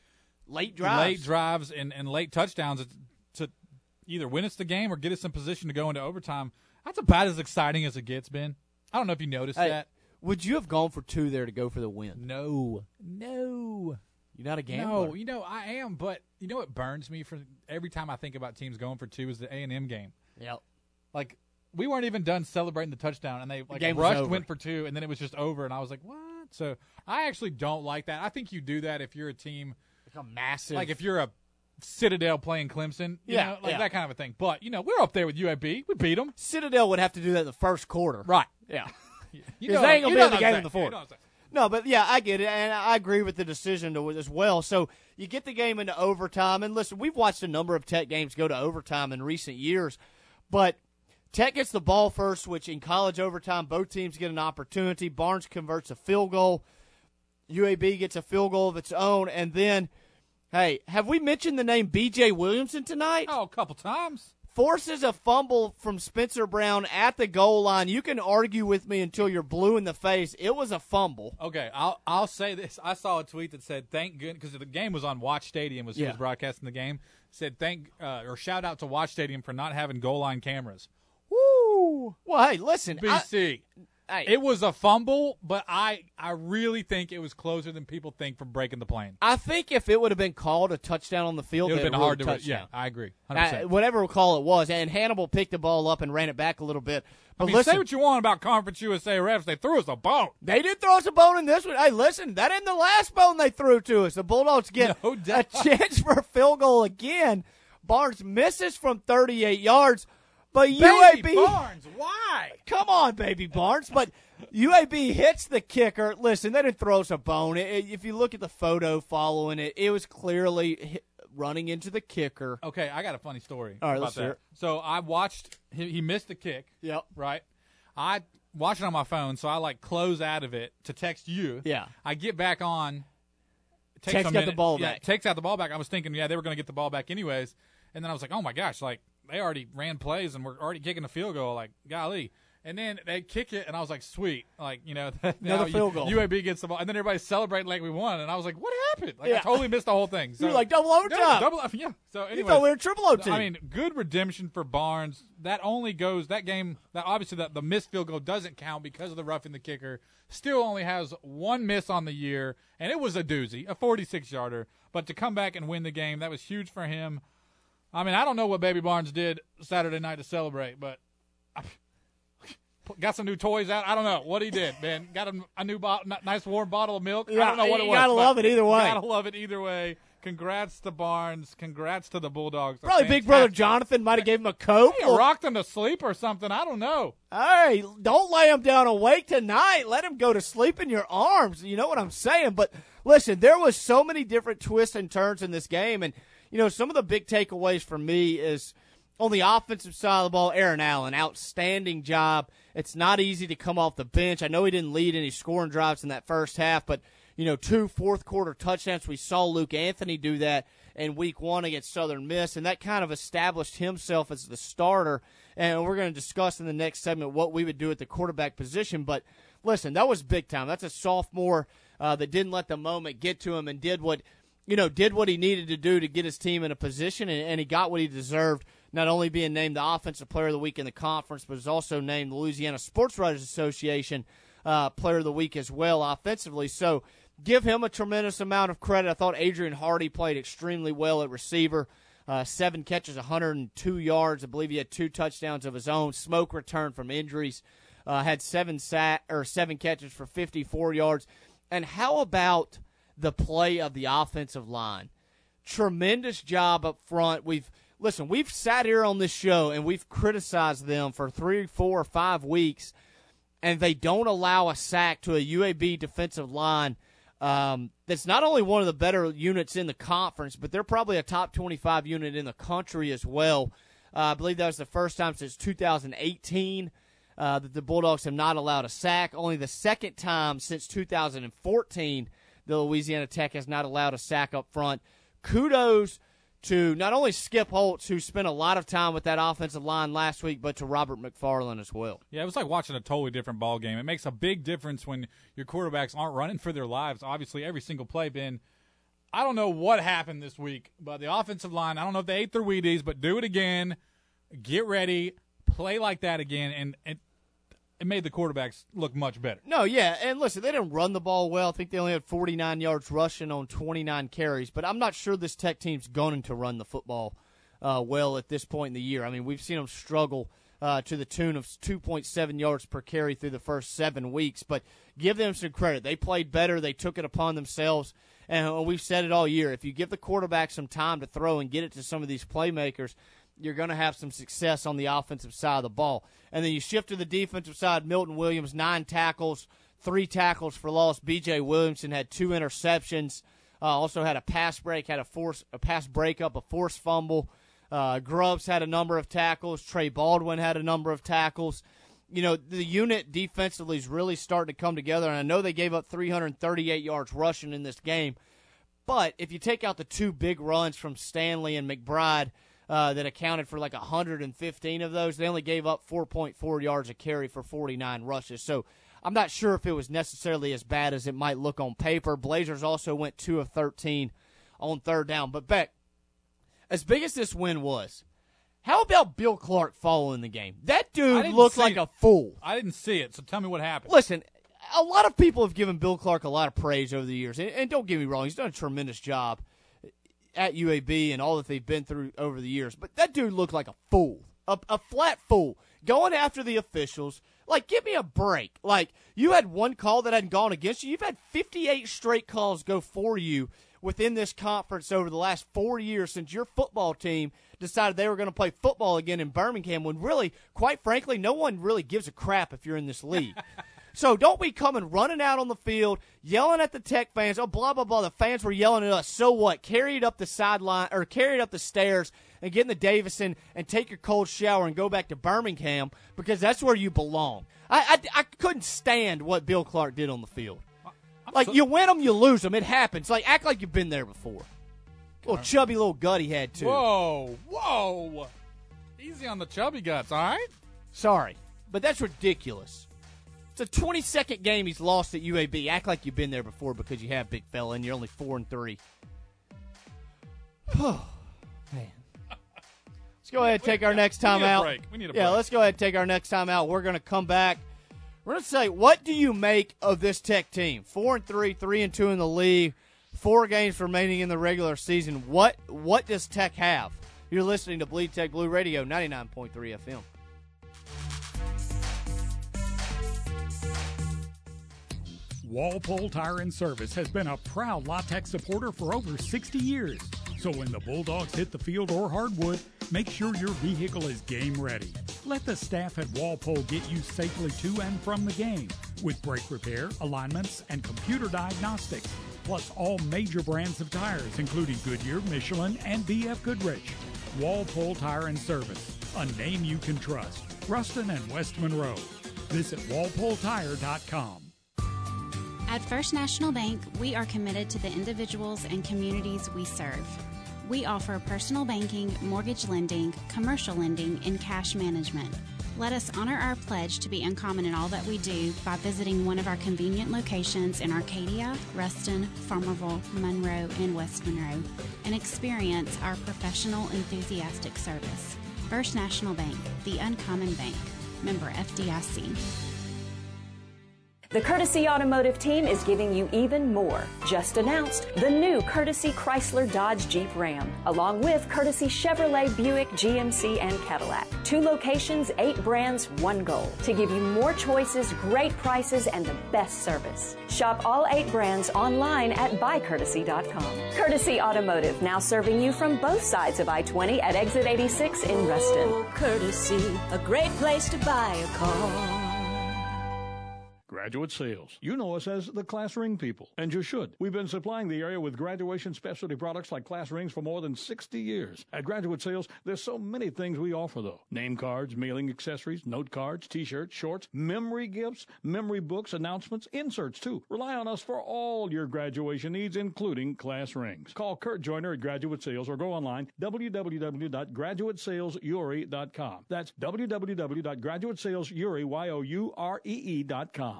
late drives, late drives, and, and late touchdowns to either win us the game or get us in position to go into overtime. That's about as exciting as it gets, Ben. I don't know if you noticed hey, that. Would you have gone for two there to go for the win? No, no. You're not a gambler. No, you know, I am, but you know what burns me for every time I think about teams going for two is the A and M game. Yep. Like, we weren't even done celebrating the touchdown, and they like the rushed, went for two, and then it was just over, and I was like, what? So I actually don't like that. I think you do that if you're a team. Like a massive. Like if you're a Citadel playing Clemson. You yeah. know, like yeah. that kind of a thing. But, you know, we're up there with U A B. We beat them. Citadel would have to do that in the first quarter. Right. Yeah. Because you know, they ain't going to be in the game in the fourth. Yeah, you know No, but, yeah, I get it, and I agree with the decision to, as well. So you get the game into overtime, and, listen, we've watched a number of Tech games go to overtime in recent years, but Tech gets the ball first, which in college overtime, both teams get an opportunity. Barnes converts a field goal. U A B gets a field goal of its own, and then, hey, have we mentioned the name B J Williamson tonight? Oh, a couple times. Forces a fumble from Spencer Brown at the goal line. You can argue with me until you're blue in the face. It was a fumble. Okay, I'll I'll say this. I saw a tweet that said, thank goodness, because the game was on Watch Stadium as yeah. he was broadcasting the game, said thank uh, or shout out to Watch Stadium for not having goal line cameras. Woo! Well, hey, listen. B C, I, hey. It was a fumble, but I, I really think it was closer than people think from breaking the plane. I think if it would have been called a touchdown on the field, it would have been hard to touch. Yeah, I agree. one hundred percent. I, whatever call it was. And Hannibal picked the ball up and ran it back a little bit. But I mean, listen, say what you want about Conference U S A refs. They threw us a bone. They did throw us a bone in this one. Hey, listen, that ain't the last bone they threw to us. The Bulldogs get no a chance for a field goal again. Barnes misses from thirty-eight yards. But U A B, baby Barnes, why? Come on, baby Barnes. But U A B hits the kicker. Listen, they didn't throw us a bone. It, if you look at the photo following it, it was clearly hit, running into the kicker. Okay, I got a funny story All right, about let's that. Hear it. So I watched he, he missed the kick. Yep. Right. I watched it on my phone, so I like close out of it to text you. Yeah. I get back on, takes, takes a minute, got the ball yeah, back. Takes out the ball back. I was thinking, yeah, they were going to get the ball back anyways. And then I was like, oh, my gosh, like they already ran plays and we're already kicking a field goal. Like, golly. And then they kick it, and I was like, sweet. Like, you know, another field goal. U A B gets the ball. And then everybody's celebrating like we won. And I was like, what happened? Like, yeah. I totally missed the whole thing. So, you were like, double overtime. Double, double, yeah. So, anyway. You thought we were triple O T. I mean, good redemption for Barnes. That only goes, that game, that obviously the, the missed field goal doesn't count because of the roughing the kicker. Still only has one miss on the year. And it was a doozy, a forty-six yarder. But to come back and win the game, that was huge for him. I mean, I don't know what Baby Barnes did Saturday night to celebrate, but I, got some new toys out. I don't know what he did, man. Got a, a new bo- n- nice warm bottle of milk. Yeah, I don't know what it was. You got to love it either way. Got to love it either way. Congrats to Barnes. Congrats to the Bulldogs. Probably Big Brother Jonathan might have gave him a coat. He or rocked him to sleep or something. I don't know. All right, don't lay him down awake tonight. Let him go to sleep in your arms. You know what I'm saying? But, listen, there was so many different twists and turns in this game. And, you know, some of the big takeaways for me is – on the offensive side of the ball, Aaron Allen, outstanding job. It's not easy to come off the bench. I know he didn't lead any scoring drives in that first half, but, you know, two fourth-quarter touchdowns. We saw Luke Anthony do that in week one against Southern Miss, and that kind of established himself as the starter. And we're going to discuss in the next segment what we would do at the quarterback position. But, listen, that was big time. That's a sophomore uh, that didn't let the moment get to him and did what, you know, did what he needed to do to get his team in a position, and, and he got what he deserved. Not only being named the Offensive Player of the Week in the conference, but is also named the Louisiana Sports Writers Association uh, Player of the Week as well offensively. So give him a tremendous amount of credit. I thought Adrian Hardy played extremely well at receiver. Uh, seven catches, one hundred two yards. I believe he had two touchdowns of his own. Smoke returned from injuries. Uh, had seven sack or seven catches for fifty-four yards. And how about the play of the offensive line? Tremendous job up front. We've Listen, we've sat here on this show and we've criticized them for three, four, or five weeks, and they don't allow a sack to a U A B defensive line um, that's not only one of the better units in the conference, but they're probably a top twenty-five unit in the country as well. Uh, I believe that was the first time since two thousand eighteen uh, that the Bulldogs have not allowed a sack. Only the second time since two thousand fourteen the Louisiana Tech has not allowed a sack up front. Kudos to not only Skip Holtz, who spent a lot of time with that offensive line last week, but to Robert McFarland as well. Yeah, it was like watching a totally different ball game. It makes a big difference when your quarterbacks aren't running for their lives, obviously, every single play. Ben, I don't know what happened this week, but the offensive line, I don't know if they ate their Wheaties, but do it again, get ready, play like that again, and, and it made the quarterbacks look much better. No, yeah, and listen, they didn't run the ball well. I think they only had forty-nine yards rushing on twenty-nine carries, but I'm not sure this Tech team's going to run the football uh, well at this point in the year. I mean, we've seen them struggle uh, to the tune of two point seven yards per carry through the first seven weeks, but give them some credit. They played better. They took it upon themselves, and we've said it all year. If you give the quarterback some time to throw and get it to some of these playmakers, you're going to have some success on the offensive side of the ball. And then you shift to the defensive side. Milton Williams, nine tackles, three tackles for loss. B J Williamson had two interceptions, uh, also had a pass break, had a force, a pass breakup, a forced fumble. Uh, Grubbs had a number of tackles. Trey Baldwin had a number of tackles. You know, the unit defensively is really starting to come together, and I know they gave up three hundred thirty-eight yards rushing in this game. But if you take out the two big runs from Stanley and McBride, Uh, that accounted for like one hundred fifteen of those. They only gave up four point four yards a carry for forty-nine rushes. So I'm not sure if it was necessarily as bad as it might look on paper. Blazers also went two of thirteen on third down. But, Beck, as big as this win was, how about Bill Clark following the game? That dude looked like it. a fool. I didn't see it, so tell me what happened. Listen, a lot of people have given Bill Clark a lot of praise over the years. And, and don't get me wrong, he's done a tremendous job at U A B and all that they've been through over the years. But that dude looked like a fool, a, a flat fool, going after the officials. Like, give me a break. Like, you had one call that hadn't gone against you. You've had fifty-eight straight calls go for you within this conference over the last four years since your football team decided they were going to play football again in Birmingham when really, quite frankly, no one really gives a crap if you're in this league. So don't be coming running out on the field, yelling at the Tech fans. Oh, blah, blah, blah. The fans were yelling at us. So what? Carry it up the sideline or carry it up the stairs and get in the Davison and take your cold shower and go back to Birmingham because that's where you belong. I, I, I couldn't stand what Bill Clark did on the field. Like, you win them, you lose them. It happens. Like, act like you've been there before. Little chubby little gut he had, too. Whoa, whoa. Easy on the chubby guts, all right? Sorry, but that's ridiculous. It's a twenty-second game he's lost at U A B. Act like you've been there before because you have, big fella, and you're only four and three. Oh, man. Let's go ahead and take our next time out. We need a break. We need a break. Yeah, let's go ahead and take our next time out. We're going to come back. We're going to say, what do you make of this Tech team? Four and three, three and two in the league, four games remaining in the regular season. What what does Tech have? You're listening to Bleed Tech Blue Radio, ninety-nine point three F M. Walpole Tire and Service has been a proud La Tech supporter for over sixty years. So when the Bulldogs hit the field or hardwood, make sure your vehicle is game ready. Let the staff at Walpole get you safely to and from the game with brake repair, alignments, and computer diagnostics, plus all major brands of tires, including Goodyear, Michelin, and B F Goodrich. Walpole Tire and Service, a name you can trust. Ruston and West Monroe. Visit walpole tire dot com. At First National Bank, we are committed to the individuals and communities we serve. We offer personal banking, mortgage lending, commercial lending, and cash management. Let us honor our pledge to be uncommon in all that we do by visiting one of our convenient locations in Arcadia, Ruston, Farmerville, Monroe, and West Monroe, and experience our professional, enthusiastic service. First National Bank, the uncommon bank. Member F D I C. The Courtesy Automotive team is giving you even more. Just announced the new Courtesy Chrysler Dodge Jeep Ram, along with Courtesy Chevrolet Buick G M C and Cadillac. Two locations, eight brands, one goal. To give you more choices, great prices, and the best service. Shop all eight brands online at buy courtesy dot com. Courtesy Automotive, now serving you from both sides of I twenty at exit eighty-six in Ruston. Oh, Courtesy, a great place to buy a car. Graduate Sales. You know us as the Class Ring people, and you should. We've been supplying the area with graduation specialty products like class rings for more than sixty years. At Graduate Sales, there's so many things we offer, though. Name cards, mailing accessories, note cards, T-shirts, shorts, memory gifts, memory books, announcements, inserts, too. Rely on us for all your graduation needs, including class rings. Call Kurt Joyner at Graduate Sales or go online, w w w dot graduate sales u r e dot com. That's w w w dot graduate sales u r e dot com.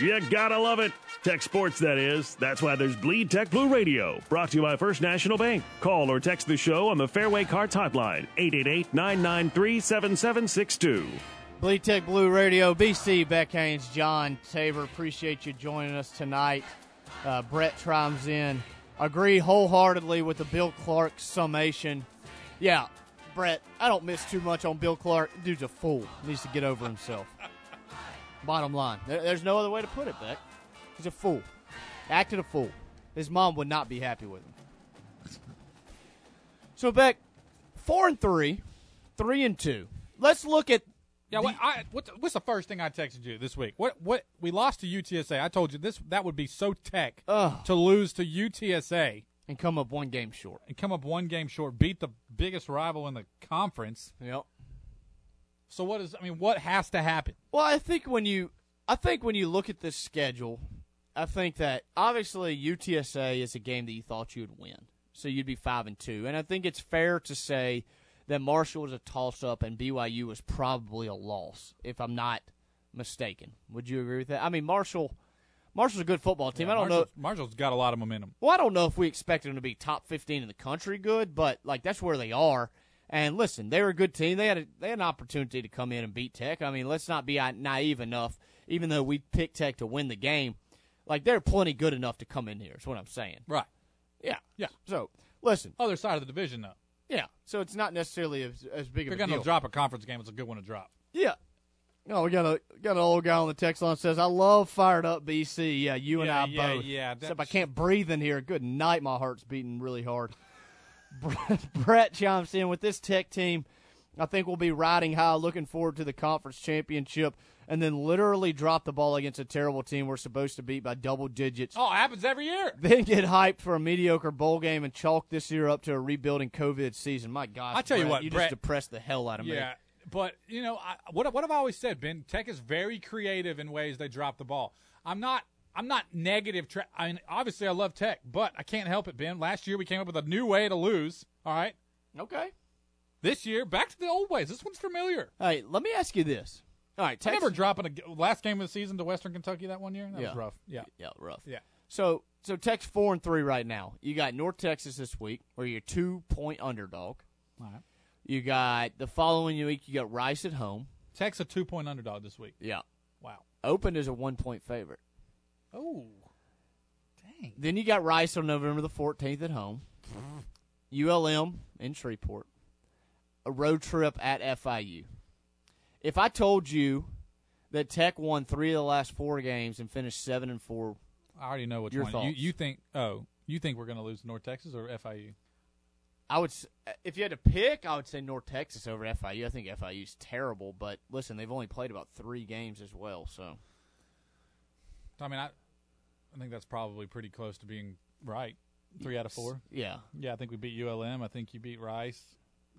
You gotta love it. Tech sports, that is. That's why there's Bleed Tech Blue Radio, brought to you by First National Bank. Call or text the show on the Fairway Cards Hotline, eight eight eight, nine nine three, seven seven six two. Bleed Tech Blue Radio, B C, Beck Haynes, John Tabor. Appreciate you joining us tonight. Uh, Brett chimes in. Agree wholeheartedly with the Bill Clark summation. Yeah, Brett, I don't miss too much on Bill Clark. Dude's a fool. Needs to get over himself. Bottom line, there's no other way to put it, Beck. He's a fool. Acted a fool. His mom would not be happy with him. So, Beck, four and three, three and two. Let's look at. Yeah, what, I, what's, what's the first thing I texted you this week? What what we lost to U T S A. I told you this that would be so Tech Ugh. to lose to U T S A and come up one game short. And come up one game short, beat the biggest rival in the conference. Yep. So what is? I mean, what has to happen? Well, I think when you, I think when you look at this schedule, I think that obviously U T S A is a game that you thought you would win, so you'd be five and two, and I think it's fair to say that Marshall was a toss-up and B Y U was probably a loss, if I'm not mistaken. Would you agree with that? I mean, Marshall, Marshall's a good football team. Yeah, I don't Marshall's, know. Marshall's got a lot of momentum. Well, I don't know if we expect them to be top fifteen in the country, good, but like that's where they are. And, listen, they were a good team. They had a, they had an opportunity to come in and beat Tech. I mean, let's not be naive enough, even though we picked Tech to win the game. Like, they're plenty good enough to come in here is what I'm saying. Right. Yeah. Yeah. So, listen. Other side of the division, though. Yeah. So it's not necessarily as, as big of a deal. If you're going to drop a conference game, it's a good one to drop. Yeah. No, we got a got an old guy on the text line that says, I love fired up B C. Yeah, you yeah, and I yeah, both. Yeah, Except I can't breathe in here. Good night. My heart's beating really hard. Brett chimes in with this Tech team. I think we'll be riding high, looking forward to the conference championship. and then literally drop the ball against a terrible team we're supposed to beat by double digits. Oh, it happens every year. Then get hyped for a mediocre bowl game and chalk this year up to a rebuilding COVID season. My God, I tell Brett, you what, you Brett, just depressed the hell out of yeah, me. Yeah, but you know I, what? What I've always said, Ben, Tech is very creative in ways they drop the ball. I'm not. I'm not negative. Tra- I mean, obviously, I love Tech, but I can't help it, Ben. Last year, we came up with a new way to lose. All right. Okay. This year, back to the old ways. This one's familiar. All right, let me ask you this. All right, Texas. I remember dropping a last game of the season to Western Kentucky that one year. That yeah. was rough. Yeah. Yeah, rough. Yeah. So, so Tech's four and three right now. You got North Texas this week, where you're two point underdog. All right. You got the following week. You got Rice at home. Tech's a two point underdog this week. Yeah. Wow. Opened as a one point favorite. Oh, dang. Then you got Rice on November the fourteenth at home. U L M in Shreveport. A road trip at F I U. If I told you that Tech won three of the last four games and finished seven and four, I already know which your one. You, you think? Oh, you think we're going to lose to North Texas or F I U? I would. If you had to pick, I would say North Texas over F I U. I think F I U's terrible, but listen, they've only played about three games as well, so. I mean, I, I think that's probably pretty close to being right. Three out of four. Yeah. Yeah, I think we beat U L M. I think you beat Rice.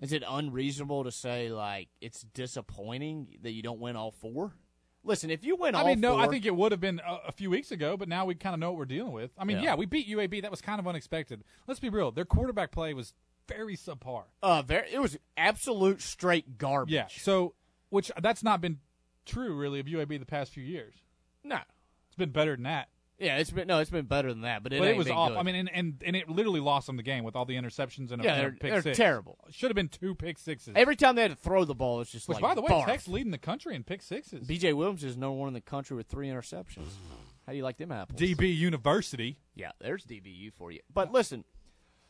Is it unreasonable to say, like, it's disappointing that you don't win all four? Listen, if you win I all mean, no, four. I mean, no, I think it would have been a, a few weeks ago, but now we kind of know what we're dealing with. I mean, yeah. yeah, we beat U A B. That was kind of unexpected. Let's be real. Their quarterback play was very subpar. Uh, very, it was absolute straight garbage. Yeah, so, which that's not been true, really, of U A B the past few years. No. It's been better than that. Yeah, it's been no, it's been better than that. But it, but ain't it was been off. Good. I mean, and, and and it literally lost them the game with all the interceptions and a yeah, they're, pick they're six. Terrible. Should have been two pick sixes. Every time they had to throw the ball, it's just Which, like. By the way, barf. Tech's leading the country in pick sixes. B J Williams is number one in the country with three interceptions. How do you like them apples? D B University. Yeah, there's D B U for you. But listen,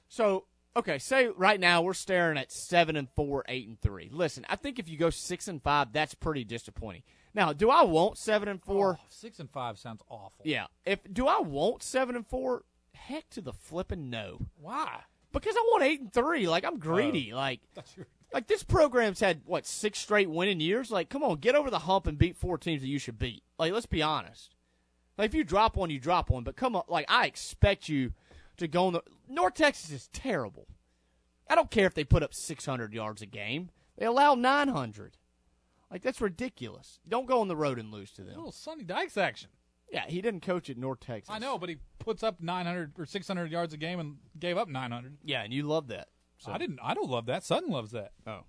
so okay, say right now we're staring at seven and four, eight and three. Listen, I think if you go six and five, that's pretty disappointing. Now, do I want seven and four? Oh, six and five sounds awful. Yeah. If do I want seven and four? Heck to the flipping no. Why? Because I want eight and three. Like I'm greedy. Oh, like, like this program's had what six straight winning years. Like, come on, get over the hump and beat four teams that you should beat. Like, let's be honest. Like, if you drop one, you drop one. But come on, like I expect you to go on the North Texas is terrible. I don't care if they put up six hundred yards a game. They allow nine hundred. Like, that's ridiculous. Don't go on the road and lose to them. A little Sonny Dykes action. Yeah, he didn't coach at North Texas. I know, but he puts up nine hundred or six hundred yards a game and gave up nine hundred. Yeah, and you love that. So. I didn't. I don't love that. Sutton loves that. Oh.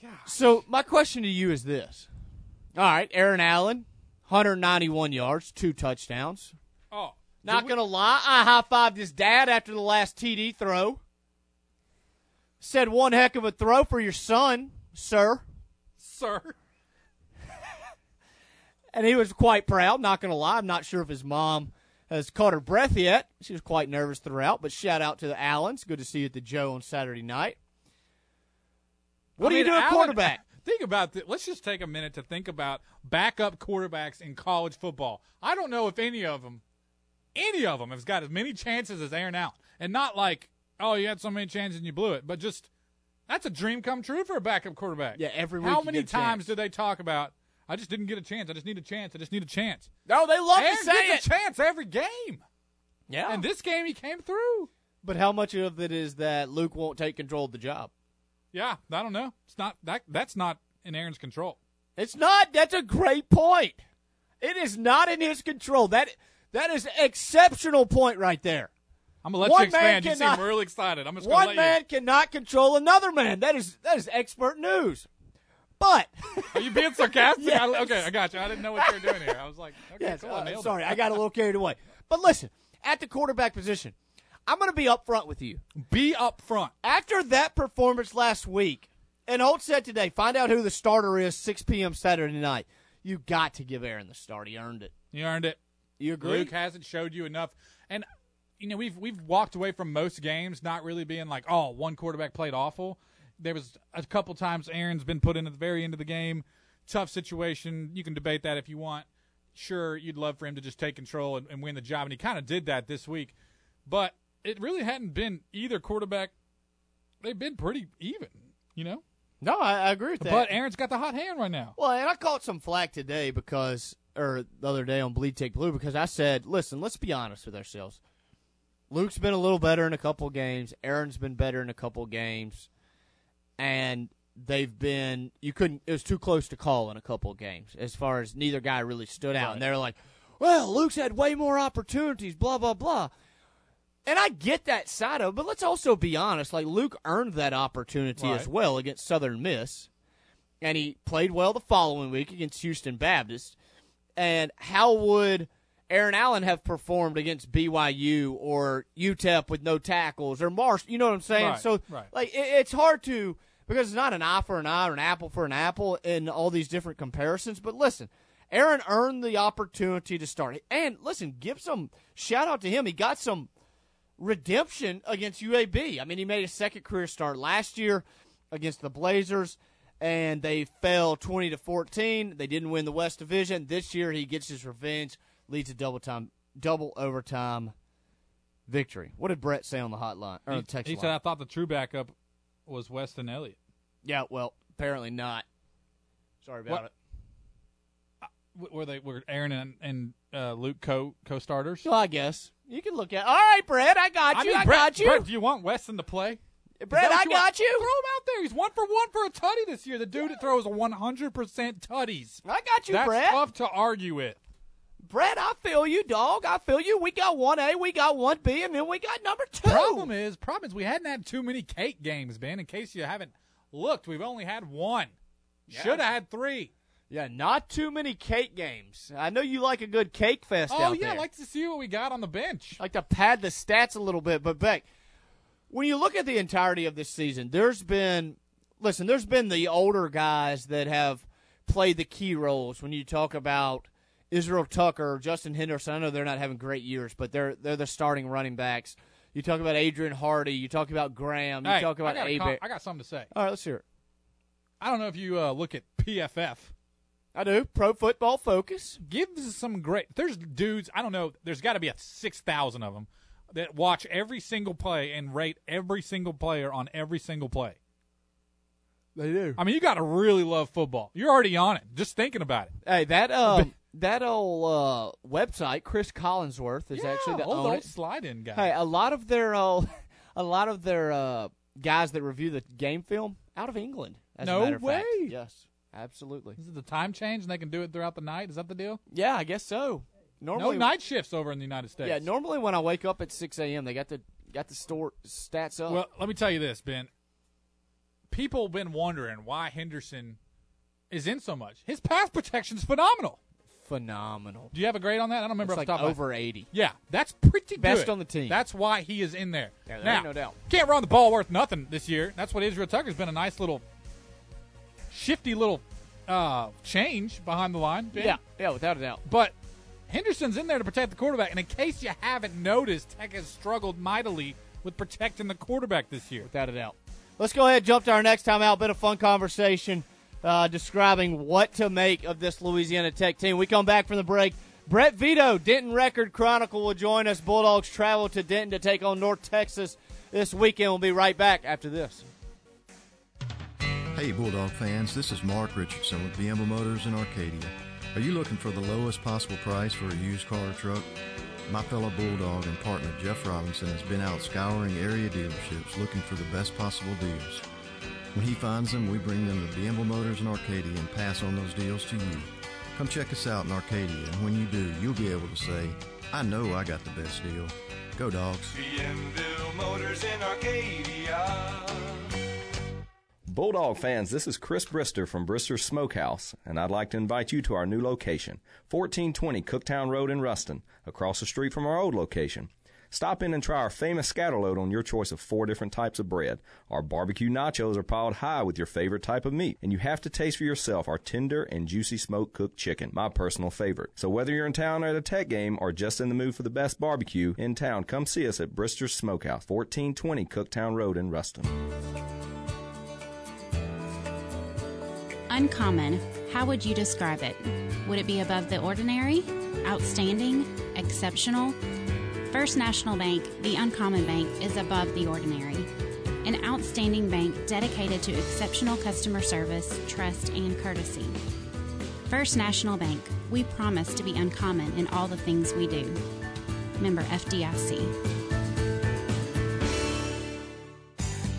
Gosh. So my question to you is this. All right, Aaron Allen, one hundred ninety-one yards, two touchdowns. Oh. Not going to lie, I high-fived his dad after the last T D throw. Said one heck of a throw for your son. Sir. Sir. And he was quite proud, not going to lie. I'm not sure if his mom has caught her breath yet. She was quite nervous throughout, but shout out to the Allens. Good to see you at the Joe on Saturday night. What I do mean, you do at Allen, quarterback? Think about this. Let's just take a minute to think about backup quarterbacks in college football. I don't know if any of them, any of them has got as many chances as Aaron Allen. And not like, oh, you had so many chances and you blew it, but just – that's a dream come true for a backup quarterback. Yeah, every week. How many times do they talk about, I just didn't get a chance, I just need a chance, I just need a chance. No, they love to say it. Aaron gets a chance every game. Yeah. And this game he came through. But how much of it is that Luke won't take control of the job? Yeah, I don't know. It's not that that's not in Aaron's control. It's not. That's a great point. It is not in his control. That that is an exceptional point right there. I'm going to let you expand. You seem real excited. I'm just going to let you. One man cannot control another man. That is that is expert news. But. Are you being sarcastic? Yes. I, okay, I got you. I didn't know what you were doing here. I was like, okay, yes, cool. Uh, I nailed sorry, it. I got a little carried away. But listen, at the quarterback position, I'm going to be up front with you. Be up front. After that performance last week, and Holtz said today, find out who the starter is six p.m. Saturday night. You got to give Aaron the start. He earned it. He earned it. You agree? Luke hasn't showed you enough. And. You know, we've we've walked away from most games not really being like, oh, one quarterback played awful. There was a couple times Aaron's been put in at the very end of the game. Tough situation. You can debate that if you want. Sure, you'd love for him to just take control and, and win the job, and he kind of did that this week. But it really hadn't been either quarterback. They've been pretty even, you know? No, I, I agree with that. But Aaron's got the hot hand right now. Well, and I caught some flack today because, or the other day on Bleed Take Blue, because I said, listen, let's be honest with ourselves. Luke's been a little better in a couple games. Aaron's been better in a couple games. And they've been, you couldn't, it was too close to call in a couple games as far as neither guy really stood out. Right. And they're like, well, Luke's had way more opportunities, blah, blah, blah. And I get that side of it, but let's also be honest. Like, Luke earned that opportunity right. as well against Southern Miss. And he played well the following week against Houston Baptist. And how would Aaron Allen have performed against B Y U or U T E P with no tackles or Marsh? You know what I'm saying? Right, so, right. like, it, it's hard to – because it's not an eye for an eye or an apple for an apple in all these different comparisons. But, listen – Aaron earned the opportunity to start. And, listen, give some shout-out to him. He got some redemption against U A B. I mean, he made his second career start last year against the Blazers, and they fell twenty to fourteen. They didn't win the West Division. This year he gets his revenge, leads a double-time, double overtime victory. What did Brett say on the hotline? Or he, the text he line? said, I thought the true backup was Weston Elliott. Yeah, well, apparently not. Sorry about what? it. Were they were Aaron and, and uh, Luke co co starters? Well, I guess you can look at. All right, Brett, I got you. I, mean, I Brett, got you. Brett, do you want Weston to play? Brett, I you got want? you. Throw him out there. He's one for one for a tutty this year. The dude yeah. that throws one hundred percent tutties. I got you, That's Brett. That's tough to argue with. Brett, I feel you, dog. I feel you. We got one A, we got one B, and then we got number two. Problem is, problem is, we hadn't had too many cake games, Ben. In case you haven't looked, we've only had one. Yeah. Should have had three. Yeah, not too many cake games. I know you like a good cake fest oh, out yeah, there. Oh, yeah, I'd like to see what we got on the bench. I'd like to pad the stats a little bit. But, Beck, when you look at the entirety of this season, there's been – listen, there's been the older guys that have played the key roles. When you talk about Israel Tucker, Justin Henderson, I know they're not having great years, but they're they're the starting running backs. You talk about Adrian Hardy. You talk about Graham. You hey, talk about I got, I got something to say. All right, let's hear it. I don't know if you uh, look at P F F. I do. Pro Football Focus. Gives some great – there's dudes, I don't know, there's got to be a six thousand of them that watch every single play and rate every single player on every single play. They do. I mean, you got to really love football. You're already on it, just thinking about it. Hey, that um, that old uh, website, Chris Collinsworth, is yeah, actually the old, old slide-in guy. Hey, a lot of their, uh, a lot of their uh, guys that review the game film out of England, as no a matter of way. fact. Yes. Absolutely. Is it the time change and they can do it throughout the night? Is that the deal? Yeah, I guess so. Normally, no night shifts over in the United States. Yeah, normally when I wake up at six a.m., they got the got the store stats up. Well, let me tell you this, Ben. People have been wondering why Henderson is in so much. His pass protection is phenomenal. Phenomenal. Do you have a grade on that? I don't remember. It's like top over eighty. Yeah, that's pretty good. Best on the team. That's why he is in there. Yeah, there now, ain't no doubt. Can't run the ball worth nothing this year. That's what Israel Tucker's been a nice little – shifty little uh, change behind the line. Ben. Yeah, yeah, without a doubt. But Henderson's in there to protect the quarterback. And in case you haven't noticed, Tech has struggled mightily with protecting the quarterback this year. Without a doubt. Let's go ahead and jump to our next time out. Bit of fun conversation uh, describing what to make of this Louisiana Tech team. We come back from the break. Brett Vito, Denton Record Chronicle, will join us. Bulldogs travel to Denton to take on North Texas this weekend. We'll be right back after this. Hey Bulldog fans, this is Mark Richardson with V M Motors in Arcadia. Are you looking for the lowest possible price for a used car or truck? My fellow Bulldog and partner Jeff Robinson has been out scouring area dealerships looking for the best possible deals. When he finds them, we bring them to V M Motors in Arcadia and pass on those deals to you. Come check us out in Arcadia, and when you do, you'll be able to say, I know I got the best deal. Go Dogs. V M Motors in Arcadia. Bulldog fans, this is Chris Brister from Brister's Smokehouse, and I'd like to invite you to our new location, fourteen twenty Cooktown Road in Ruston, across the street from our old location. Stop in and try our famous scatterload on your choice of four different types of bread. Our barbecue nachos are piled high with your favorite type of meat, and you have to taste for yourself our tender and juicy smoke-cooked chicken, my personal favorite. So whether you're in town or at a Tech game or just in the mood for the best barbecue in town, come see us at Brister's Smokehouse, fourteen twenty Cooktown Road in Ruston. Uncommon, how would you describe it? Would it be above the ordinary? Outstanding? Exceptional? First National Bank, the Uncommon Bank, is above the ordinary. an outstanding bank dedicated to exceptional customer service, trust, and courtesy. First National Bank, we promise to be uncommon in all the things we do. Member F D I C.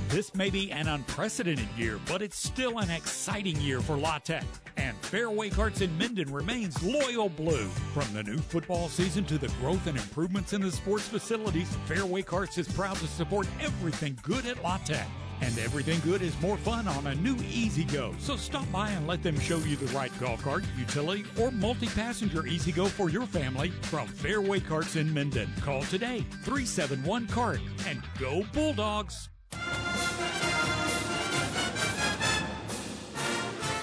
This may be an unprecedented year, but it's still an exciting year for La Tech. And Fairway Carts in Minden remains loyal blue. From the new football season to the growth and improvements in the sports facilities, Fairway Carts is proud to support everything good at La Tech. And everything good is more fun on a new E-Z-Go. So stop by and let them show you the right golf cart, utility, or multi-passenger E-Z-Go for your family from Fairway Carts in Minden. Call today, three seven one C A R T, and go Bulldogs!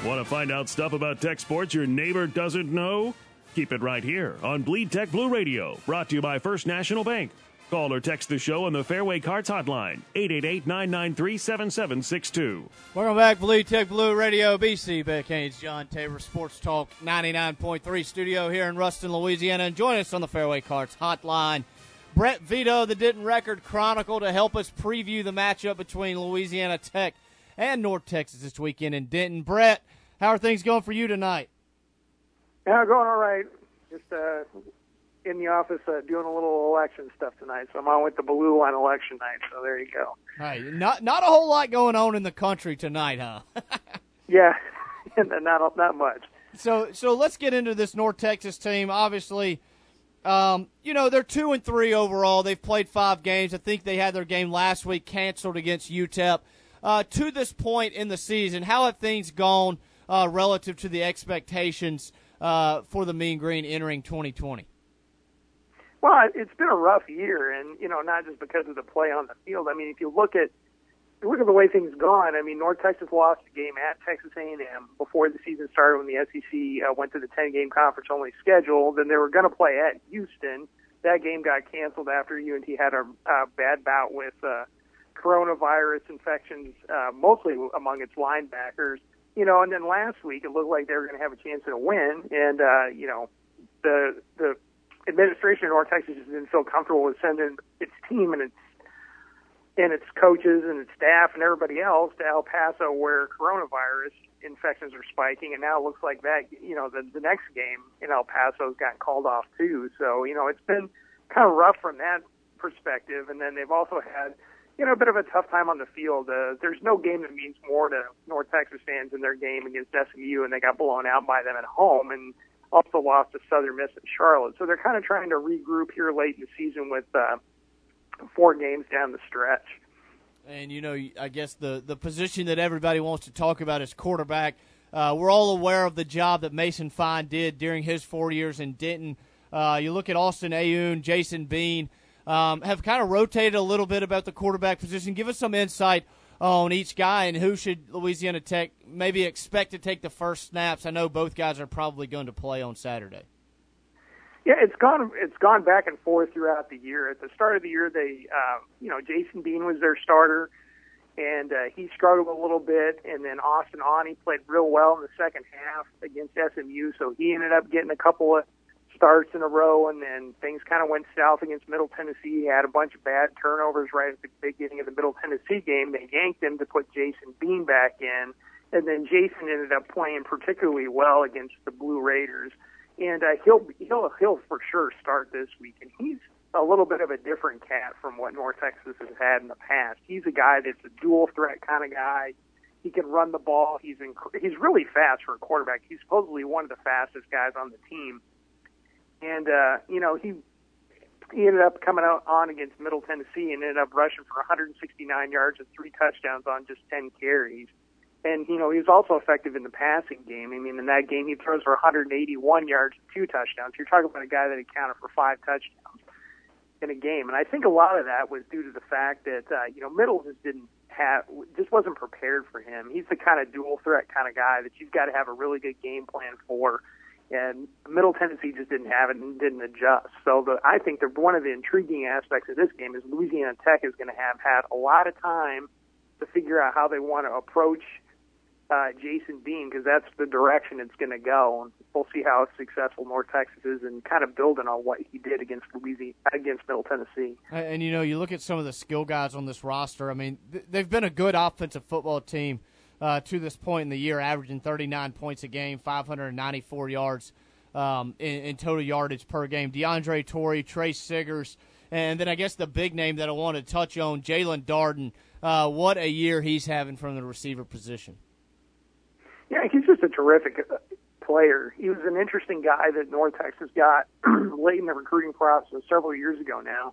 Want to find out stuff about tech sports your neighbor doesn't know? Keep it right here on Bleed Tech Blue Radio, brought to you by First National Bank. Call or text the show on the Fairway Carts hotline, eight eight eight, nine nine three, seven seven six two. Welcome back, Bleed Tech Blue Radio, B C. Beck Haynes, John Tabor, Sports Talk ninety-nine point three studio here in Ruston, Louisiana. And join us on the Fairway Carts hotline. Brett Vito, the Denton Record Chronicle, to help us preview the matchup between Louisiana Tech and North Texas this weekend in Denton. Brett, how are things going for you tonight? Yeah, going all right. Just uh, in the office uh, doing a little election stuff tonight. So I'm on with the Blue on election night, so there you go. Right. Not not a whole lot going on in the country tonight, huh? Yeah, not not much. So so let's get into this North Texas team. Obviously, um, you know, they're two and three overall. They've played five games. I think they had their game last week canceled against U T E P. Uh, to this point in the season, how have things gone uh, relative to the expectations uh, for the Mean Green entering twenty twenty? Well, it's been a rough year, and, you know, not just because of the play on the field. I mean, if you look at you look at the way things gone, I mean, North Texas lost a game at Texas A and M before the season started when the S E C uh, went to the ten-game conference-only schedule. Then they were going to play at Houston. That game got canceled after U N T had a uh, bad bout with uh, – coronavirus infections, uh, mostly among its linebackers, you know, and then last week it looked like they were going to have a chance to win. And, uh, you know, the, the administration of North Texas just didn't feel comfortable with sending its team and its, and its coaches and its staff and everybody else to El Paso where coronavirus infections are spiking. And now it looks like that, you know, the, the next game in El Paso has gotten called off too. So, you know, it's been kind of rough from that perspective. And then they've also had, you know, a bit of a tough time on the field. Uh, there's no game that means more to North Texas fans than their game against S M U, and they got blown out by them at home and also lost to Southern Miss and Charlotte. So they're kind of trying to regroup here late in the season with uh, four games down the stretch. And, you know, I guess the, the position that everybody wants to talk about is quarterback. Uh, we're all aware of the job that Mason Fine did during his four years in Denton. Uh, you look at Austin Ayoun, Jason Bean, Um, have kind of rotated a little bit about the quarterback position. Give us some insight on each guy and who should Louisiana Tech maybe expect to take the first snaps. I know both guys are probably going to play on Saturday. Yeah, it's gone. It's gone back and forth throughout the year. At the start of the year, they, uh, you know, Jason Bean was their starter, and uh, he struggled a little bit. And then Austin Awney played real well in the second half against S M U, so he ended up getting a couple of starts in a row, and then things kind of went south against Middle Tennessee. He had a bunch of bad turnovers right at the beginning of the Middle Tennessee game. They yanked him to put Jason Bean back in, and then Jason ended up playing particularly well against the Blue Raiders. And uh, he'll he'll he'll for sure start this week. And he's a little bit of a different cat from what North Texas has had in the past. He's a guy that's a dual threat kind of guy. He can run the ball. He's inc- he's really fast for a quarterback. He's supposedly one of the fastest guys on the team. And, uh, you know, he he ended up coming out on against Middle Tennessee and ended up rushing for one hundred sixty-nine yards and three touchdowns on just ten carries. And, you know, he was also effective in the passing game. I mean, in that game, he throws for one hundred eighty-one yards and two touchdowns. You're talking about a guy that accounted for five touchdowns in a game. And I think a lot of that was due to the fact that, uh, you know, Middle just didn't have, just wasn't prepared for him. He's the kind of dual threat kind of guy that you've got to have a really good game plan for. And Middle Tennessee just didn't have it and didn't adjust. So the, I think the, one of the intriguing aspects of this game is Louisiana Tech is going to have had a lot of time to figure out how they want to approach uh, Jason Bean, because that's the direction it's going to go. And we'll see how successful North Texas is and kind of building on what he did against Louisiana, against Middle Tennessee. And, you know, you look at some of the skill guys on this roster. I mean, they've been a good offensive football team uh, to this point in the year, averaging thirty-nine points a game, five hundred ninety-four yards um, in, in total yardage per game. DeAndre Torrey, Trey Siggers, and then I guess the big name that I want to touch on, Jaelon Darden. Uh, what a year he's having from the receiver position. Yeah, he's just a terrific player. He was an interesting guy that North Texas got late in the recruiting process several years ago now.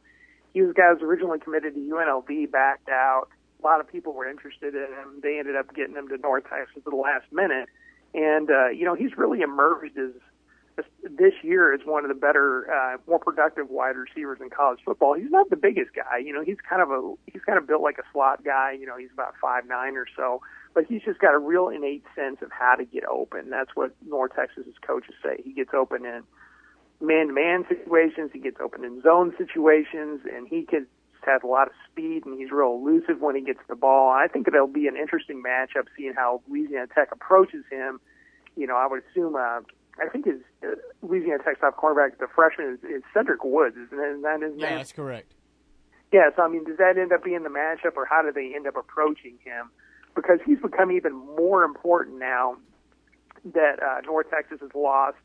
He was a guy who was originally committed to U N L V, backed out. A lot of people were interested in him. They ended up getting him to North Texas at the last minute. And, uh, you know, he's really emerged as this year is one of the better, uh, more productive wide receivers in college football. He's not the biggest guy, you know. He's kind of a he's kind of built like a slot guy, you know. He's about five nine or so, but he's just got a real innate sense of how to get open. That's what North Texas's coaches say. He gets open in man-to-man situations. He gets open in zone situations, and he can has a lot of speed, and he's real elusive when he gets the ball. I think it'll be an interesting matchup seeing how Louisiana Tech approaches him. You know, I would assume. Uh, I think his uh, Louisiana Tech's top cornerback, the freshman, is, is Cedric Woods, isn't it? Isn't that his name? Yeah, that's correct. Yeah, so, I mean, does that end up being the matchup, or how do they end up approaching him? Because he's become even more important now that uh, North Texas has lost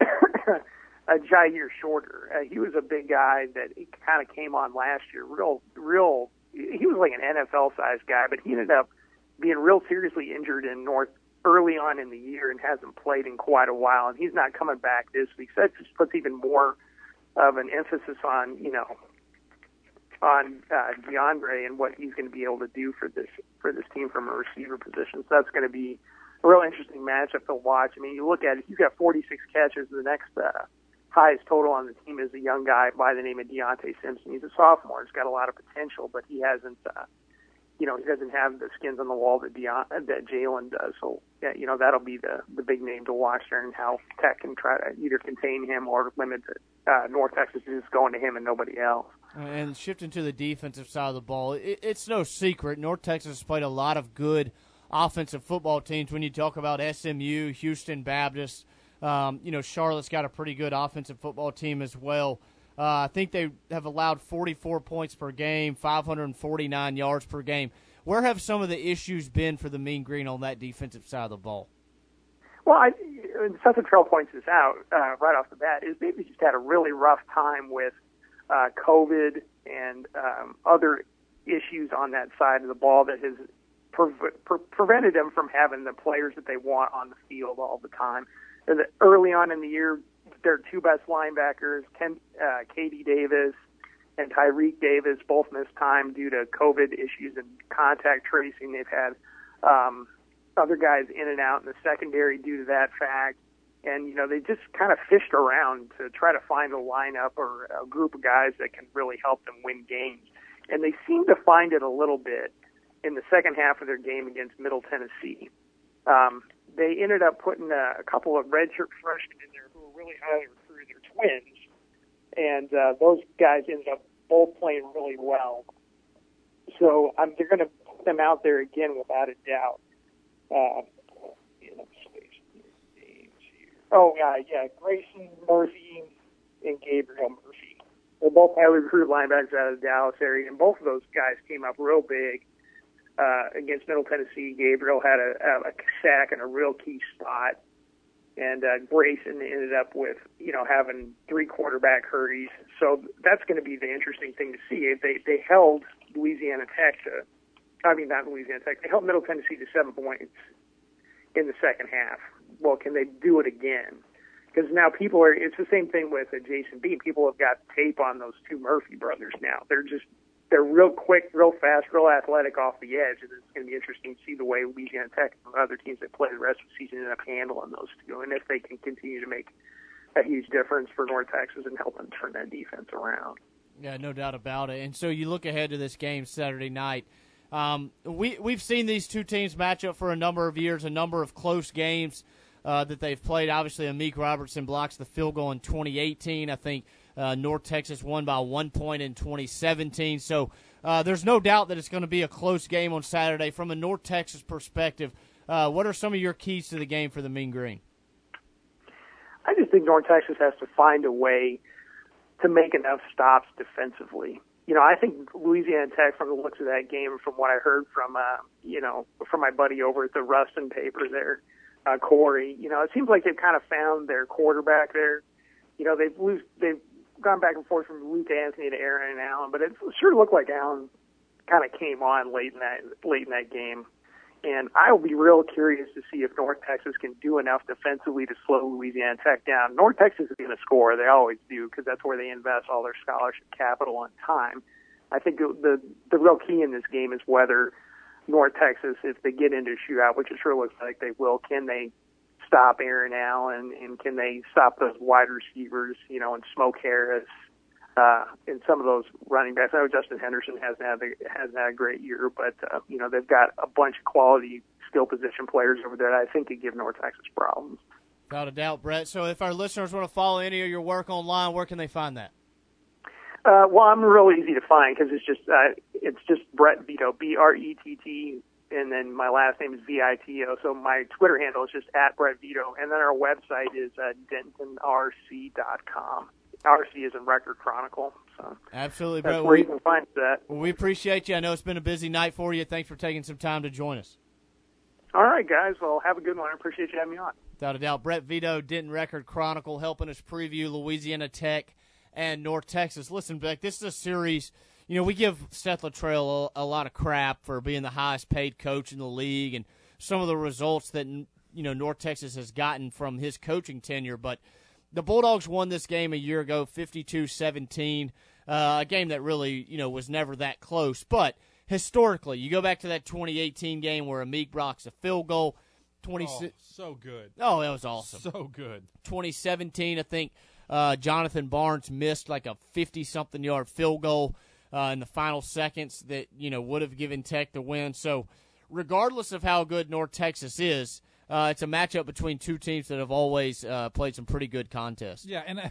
a Jair Shorter. Uh, he was a big guy that kind of came on last year. Real, real. He was like an N F L-sized guy, but he ended up being real seriously injured in North early on in the year and hasn't played in quite a while, and he's not coming back this week. So that just puts even more of an emphasis on, you know, on uh, DeAndre and what he's going to be able to do for this for this team from a receiver position. So that's going to be a real interesting matchup to watch. I mean, you look at it, he's got forty-six catches. The next uh, highest total on the team is a young guy by the name of Deontay Simpson. He's a sophomore. He's got a lot of potential, but he hasn't uh, – you know, he doesn't have the skins on the wall that Deion, that Jalen does. So, yeah, you know, that'll be the, the big name to watch there and how Tech can try to either contain him or limit it. Uh, North Texas is just going to him and nobody else. And shifting to the defensive side of the ball, it, it's no secret North Texas has played a lot of good offensive football teams. When you talk about S M U, Houston Baptist, um, you know, Charlotte's got a pretty good offensive football team as well. Uh, I think they have allowed forty-four points per game, five hundred forty-nine yards per game. Where have some of the issues been for the Mean Green on that defensive side of the ball? Well, I, and Southern Trail points this out uh, right off the bat, is they've just had a really rough time with uh, COVID and um, other issues on that side of the ball that has pre- pre- prevented them from having the players that they want on the field all the time. And early on in the year, their two best linebackers, Ken, uh, Katie Davis and Tyreek Davis, both missed time due to COVID issues and contact tracing. They've had um, other guys in and out in the secondary due to that fact. And, you know, they just kind of fished around to try to find a lineup or a group of guys that can really help them win games. And they seem to find it a little bit in the second half of their game against Middle Tennessee. Um, they ended up putting a, a couple of redshirt freshmen in there who were really highly recruited. They're twins, and uh, those guys ended up both playing really well. So um, they're going to put them out there again without a doubt. Uh, oh, yeah, yeah, Grayson Murphy and Gabriel Murphy. They're both highly recruited linebackers out of the Dallas area, and both of those guys came up real big. Uh, against Middle Tennessee, Gabriel had a, a sack in a real key spot, and uh, Grayson ended up with, you know, having three quarterback hurries. So that's going to be the interesting thing to see. They they held Louisiana Tech to, I mean, not Louisiana Tech, they held Middle Tennessee to seven points in the second half. Well, can they do it again? Because now people are, it's the same thing with uh, Jason Bean. People have got tape on those two Murphy brothers now. They're just, They're real quick, real fast, real athletic off the edge, and it's going to be interesting to see the way Louisiana Tech and other teams that play the rest of the season end up handling those two, and if they can continue to make a huge difference for North Texas and help them turn that defense around. Yeah, no doubt about it. And so you look ahead to this game Saturday night. Um, we, we've seen these two teams match up for a number of years, a number of close games uh, that they've played. Obviously, Amik Robertson blocks the field goal in twenty eighteen, I think. Uh, North Texas won by one point in twenty seventeen. So uh, there's no doubt that it's going to be a close game on Saturday. From a North Texas perspective, Uh, what are some of your keys to the game for the Mean Green? I just think North Texas has to find a way to make enough stops defensively. You know, I think Louisiana Tech, from the looks of that game, from what I heard from, uh, you know, from my buddy over at the Ruston paper there, uh, Corey, you know, it seems like they've kind of found their quarterback there. You know, they've lose, they've gone back and forth from Luke Anthony to Aaron Allen, but it sure looked like Allen kind of came on late in that late in that game. And I will be real curious to see if North Texas can do enough defensively to slow Louisiana Tech down. North Texas is going to score. They always do, because that's where they invest all their scholarship capital and time. I think the the real key in this game is whether North Texas, if they get into a shootout, which it sure looks like they will, can they stop Aaron Allen, and can they stop those wide receivers, you know, and Smoke Harris, uh, and some of those running backs. I know Justin Henderson hasn't had a, hasn't had a great year, but, uh, you know, they've got a bunch of quality skill position players over there that I think could give North Texas problems. Without a doubt, Brett. So if our listeners want to follow any of your work online, where can they find that? Uh, well, I'm real easy to find, because it's just uh, it's just Brett Vito, B R E T T, and then my last name is V I T O. So my Twitter handle is just at Brett Vito, and then our website is uh, denton r c dot com. R C is in Record Chronicle. So absolutely, Brett. That's where we, you can find that. Well, we appreciate you. I know it's been a busy night for you. Thanks for taking some time to join us. All right, guys. Well, have a good one. I appreciate you having me on. Without a doubt. Brett Vito, Denton Record Chronicle, helping us preview Louisiana Tech and North Texas. Listen, Beck, this is a series. You know, we give Seth Luttrell a, a lot of crap for being the highest paid coach in the league and some of the results that, you know, North Texas has gotten from his coaching tenure, but the Bulldogs won this game a year ago, fifty-two seventeen, uh, a game that really, you know, was never that close. But historically, you go back to that twenty eighteen game where Amik blocks a field goal. twenty- oh, so good. Oh, that was awesome. So good. twenty seventeen, I think uh, Jonathan Barnes missed like a fifty-something yard field goal uh, in the final seconds that, you know, would have given Tech the win. So regardless of how good North Texas is, Uh, it's a matchup between two teams that have always uh, played some pretty good contests. Yeah, and, uh,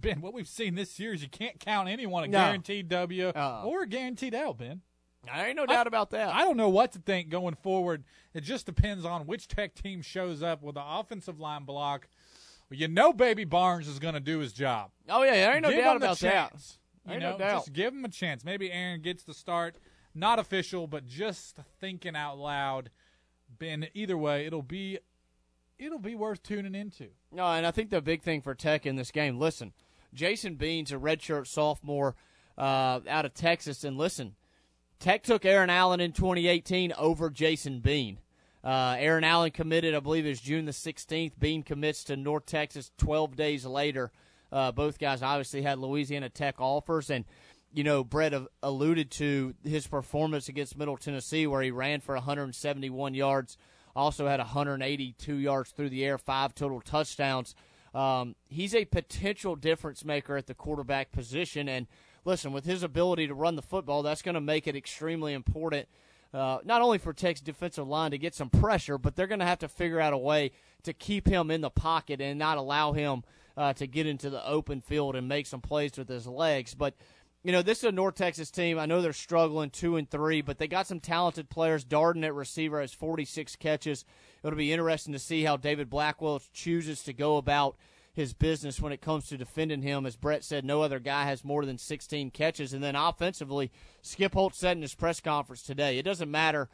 Ben, what we've seen this year is you can't count anyone a no. guaranteed W uh-uh. or a guaranteed L, Ben. I ain't no doubt I, about that. I don't know what to think going forward. It just depends on which Tech team shows up with the offensive line block. Well, you know baby Barnes is going to do his job. Oh, yeah, there ain't no give doubt about chance. that. You know, no doubt. Just give him a chance. Maybe Aaron gets the start. Not official, but just thinking out loud. Ben, either way, it'll be it'll be worth tuning into. No, and I think the big thing for Tech in this game, listen, Jason Bean's a redshirt sophomore uh, out of Texas, and listen, Tech took Aaron Allen in twenty eighteen over Jason Bean. Uh, Aaron Allen committed, I believe it was June the sixteenth. Bean commits to North Texas twelve days later. Uh, both guys obviously had Louisiana Tech offers, and you know, Brett alluded to his performance against Middle Tennessee where he ran for one hundred seventy-one yards, also had one hundred eighty-two yards through the air, five total touchdowns. Um, he's a potential difference maker at the quarterback position. And, listen, with his ability to run the football, that's going to make it extremely important, uh, not only for Tech's defensive line to get some pressure, but they're going to have to figure out a way to keep him in the pocket and not allow him uh, to get into the open field and make some plays with his legs. But, you know, this is a North Texas team. I know they're struggling two and three, but they got some talented players. Darden at receiver has forty-six catches. It'll be interesting to see how David Blackwell chooses to go about his business when it comes to defending him. As Brett said, no other guy has more than sixteen catches. And then offensively, Skip Holtz said in his press conference today, it doesn't matter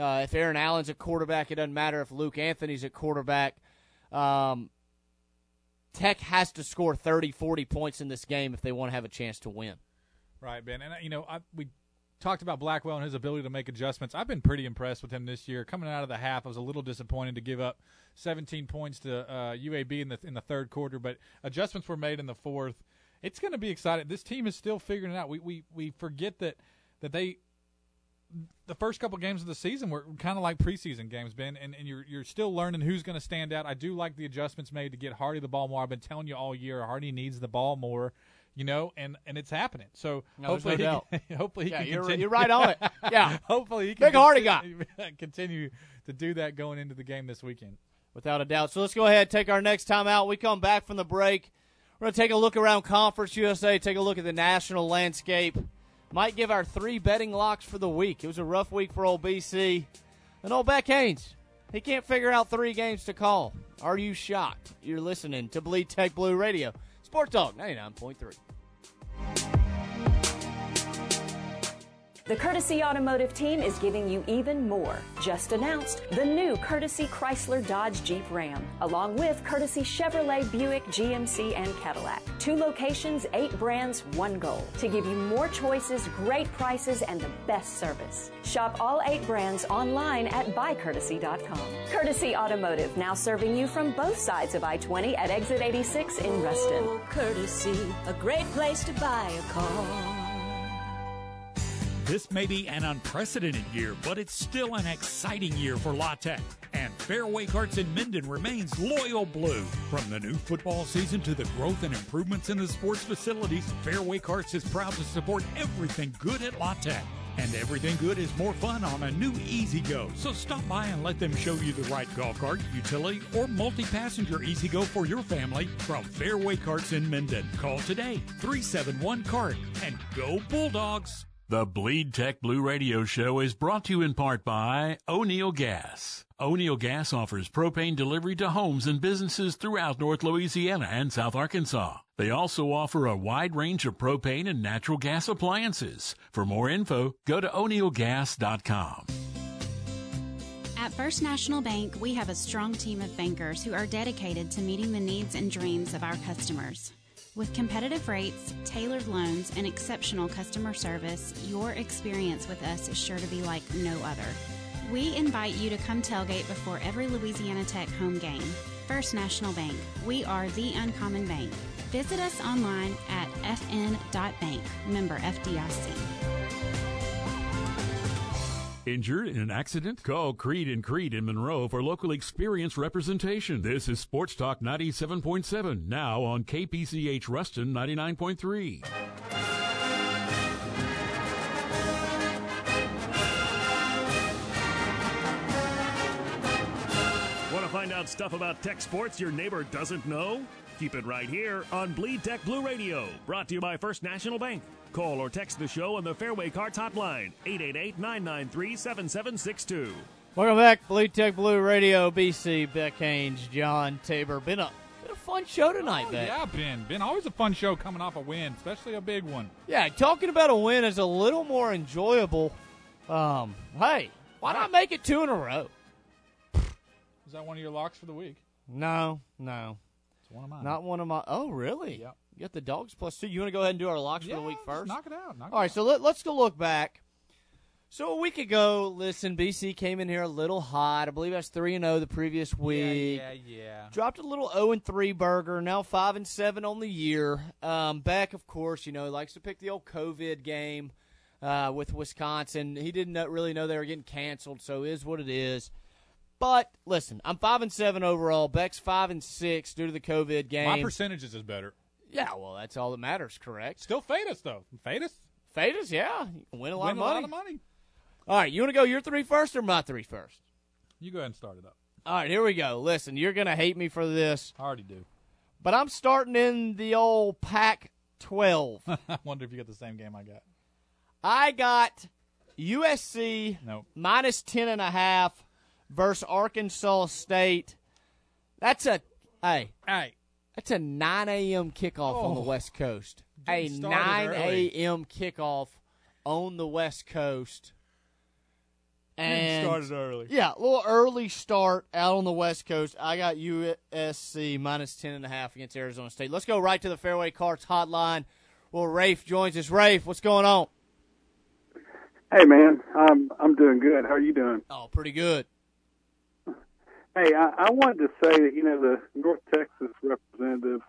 uh, if Aaron Allen's a quarterback. It doesn't matter if Luke Anthony's a quarterback. Um, Tech has to score thirty, forty points in this game if they want to have a chance to win. Right, Ben. And, you know, I, we talked about Blackwell and his ability to make adjustments. I've been pretty impressed with him this year. Coming out of the half, I was a little disappointed to give up seventeen points to uh, U A B in the in the third quarter, but adjustments were made in the fourth. It's going to be exciting. This team is still figuring it out. We we, we forget that, that they – the first couple games of the season were kind of like preseason games, Ben, and, and you're, you're still learning who's going to stand out. I do like the adjustments made to get Hardy the ball more. I've been telling you all year Hardy needs the ball more. You know, and, and it's happening. So no, hopefully, no he can, hopefully he yeah, can you're, continue. You're right on it. Yeah. Hopefully he can Big Hardy continue, guy. continue to do that going into the game this weekend. Without a doubt. So let's go ahead and take our next timeout. We come back from the break. We're going to take a look around Conference U S A, take a look at the national landscape. Might give our three betting locks for the week. It was a rough week for old B C and old Beck Haynes. He can't figure out three games to call. Are you shocked? You're listening to Bleed Tech Blue Radio. Sports Talk ninety-nine point three. The Courtesy Automotive team is giving you even more. Just announced the new Courtesy Chrysler Dodge Jeep Ram, along with Courtesy Chevrolet Buick G M C and Cadillac. Two locations, eight brands, one goal. To give you more choices, great prices, and the best service. Shop all eight brands online at buy courtesy dot com. Courtesy Automotive, now serving you from both sides of I twenty at exit eighty-six in Ruston. Oh, Courtesy, a great place to buy a car. This may be an unprecedented year, but it's still an exciting year for La Tech. And Fairway Carts in Minden remains loyal blue. From the new football season to the growth and improvements in the sports facilities, Fairway Carts is proud to support everything good at La Tech. And everything good is more fun on a new E-Z-Go. So stop by and let them show you the right golf cart, utility, or multi-passenger E-Z-Go for your family from Fairway Carts in Minden. Call today, three seven one C A R T, and go Bulldogs! The Bleed Tech Blue Radio Show is brought to you in part by O'Neill Gas. O'Neill Gas offers propane delivery to homes and businesses throughout North Louisiana and South Arkansas. They also offer a wide range of propane and natural gas appliances. For more info, go to O'Neill Gas dot com. At First National Bank, we have a strong team of bankers who are dedicated to meeting the needs and dreams of our customers. With competitive rates, tailored loans, and exceptional customer service, your experience with us is sure to be like no other. We invite you to come tailgate before every Louisiana Tech home game. First National Bank, we are the uncommon bank. Visit us online at f n dot bank, member F D I C. Injured in an accident? Call Creed and Creed in Monroe for local experienced representation. This is Sports Talk ninety-seven point seven, now on K P C H Ruston ninety-nine point three. Want to find out stuff about tech sports your neighbor doesn't know? Keep it right here on Bleed Tech Blue Radio, brought to you by First National Bank. Call or text the show on the Fairway Carts hotline, eight eight eight, nine nine three, seven seven six two. Welcome back, Bleed Tech Blue Radio, B C, Beck Haynes, John Tabor. Been a, been a fun show tonight, oh, Beck. Yeah, Ben. Been always a fun show coming off a win, especially a big one. Yeah, talking about a win is a little more enjoyable. Um, hey, why not make it two in a row? Is that one of your locks for the week? No, no. One of mine. Not one of my. Oh, really? Yep. You got the Dogs plus two. You want to go ahead and do our locks yeah, for the week first? Knock it out. Knock All it right, out. so let, let's go look back. So a week ago, listen, B C came in here a little hot. I believe that's three and zero the previous week. Yeah, yeah, yeah. Dropped a little zero and three burger. Now five and seven on the year. Um, Beck, of course, you know, likes to pick the old COVID game uh, with Wisconsin. He didn't really know they were getting canceled, so it is what it is. But, listen, I'm five and seven overall. Beck's five and six due to the COVID game. My percentages is better. Yeah, well, that's all that matters, correct? Still fade us, though. Fade us? Fade us, yeah. You can win a lot win of money. Win a lot of money. All right, you want to go your three first or my three first? You go ahead and start it up. All right, here we go. Listen, you're going to hate me for this. I already do. But I'm starting in the old Pac twelve. I wonder if you got the same game I got. I got U S C nope. minus ten and a half. Versus Arkansas State. That's a hey, hey. That's a nine a.m. kickoff oh, on the West Coast. A nine a.m. kickoff on the West Coast. And started early. Yeah, a little early start out on the West Coast. I got U S C minus ten and a half against Arizona State. Let's go right to the Fairway Carts hotline. Well, Rafe joins us. Rafe, what's going on? Hey man, I'm I'm doing good. How are you doing? Oh, pretty good. Hey, I, I wanted to say that, you know, the North Texas representative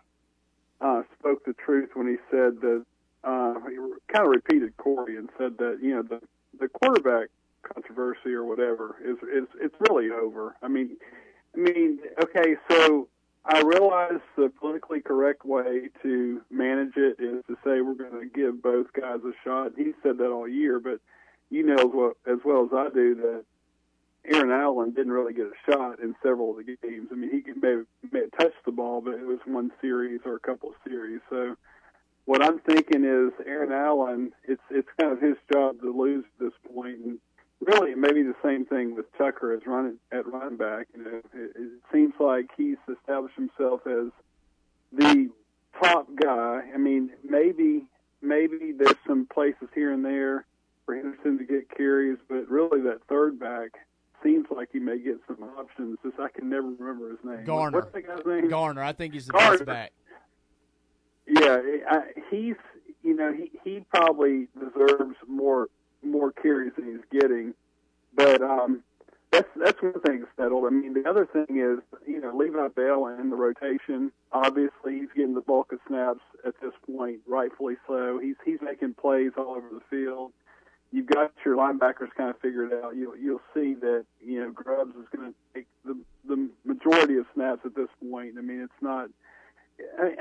uh, spoke the truth when he said that, uh, he kind of repeated Corey and said that, you know, the, the quarterback controversy or whatever is, is, it's really over. I mean, I mean, okay, so I realize the politically correct way to manage it is to say we're going to give both guys a shot. He said that all year, but you know as well as I do that Aaron Allen didn't really get a shot in several of the games. I mean, he may have touched the ball, but it was one series or a couple of series. So what I'm thinking is Aaron Allen, it's it's kind of his job to lose at this point. And really maybe the same thing with Tucker as running at running back. You know, it, it seems like he's established himself as the top guy. I mean, maybe maybe there's some places here and there for Henderson to get carries, but really that third back seems like he may get some options. Just I can never remember his name. Garner. What's the guy's name? Garner. I think he's the Garner. Best back. Yeah, I, he's you know he, he probably deserves more more carries than he's getting, but um, that's that's one thing settled. I mean, the other thing is you know Levi Bell in the rotation. Obviously, he's getting the bulk of snaps at this point, rightfully so. He's he's making plays all over the field. You've got your linebackers kind of figured out. You'll you'll see that you know Grubbs is going to take the the majority of snaps at this point. I mean, it's not.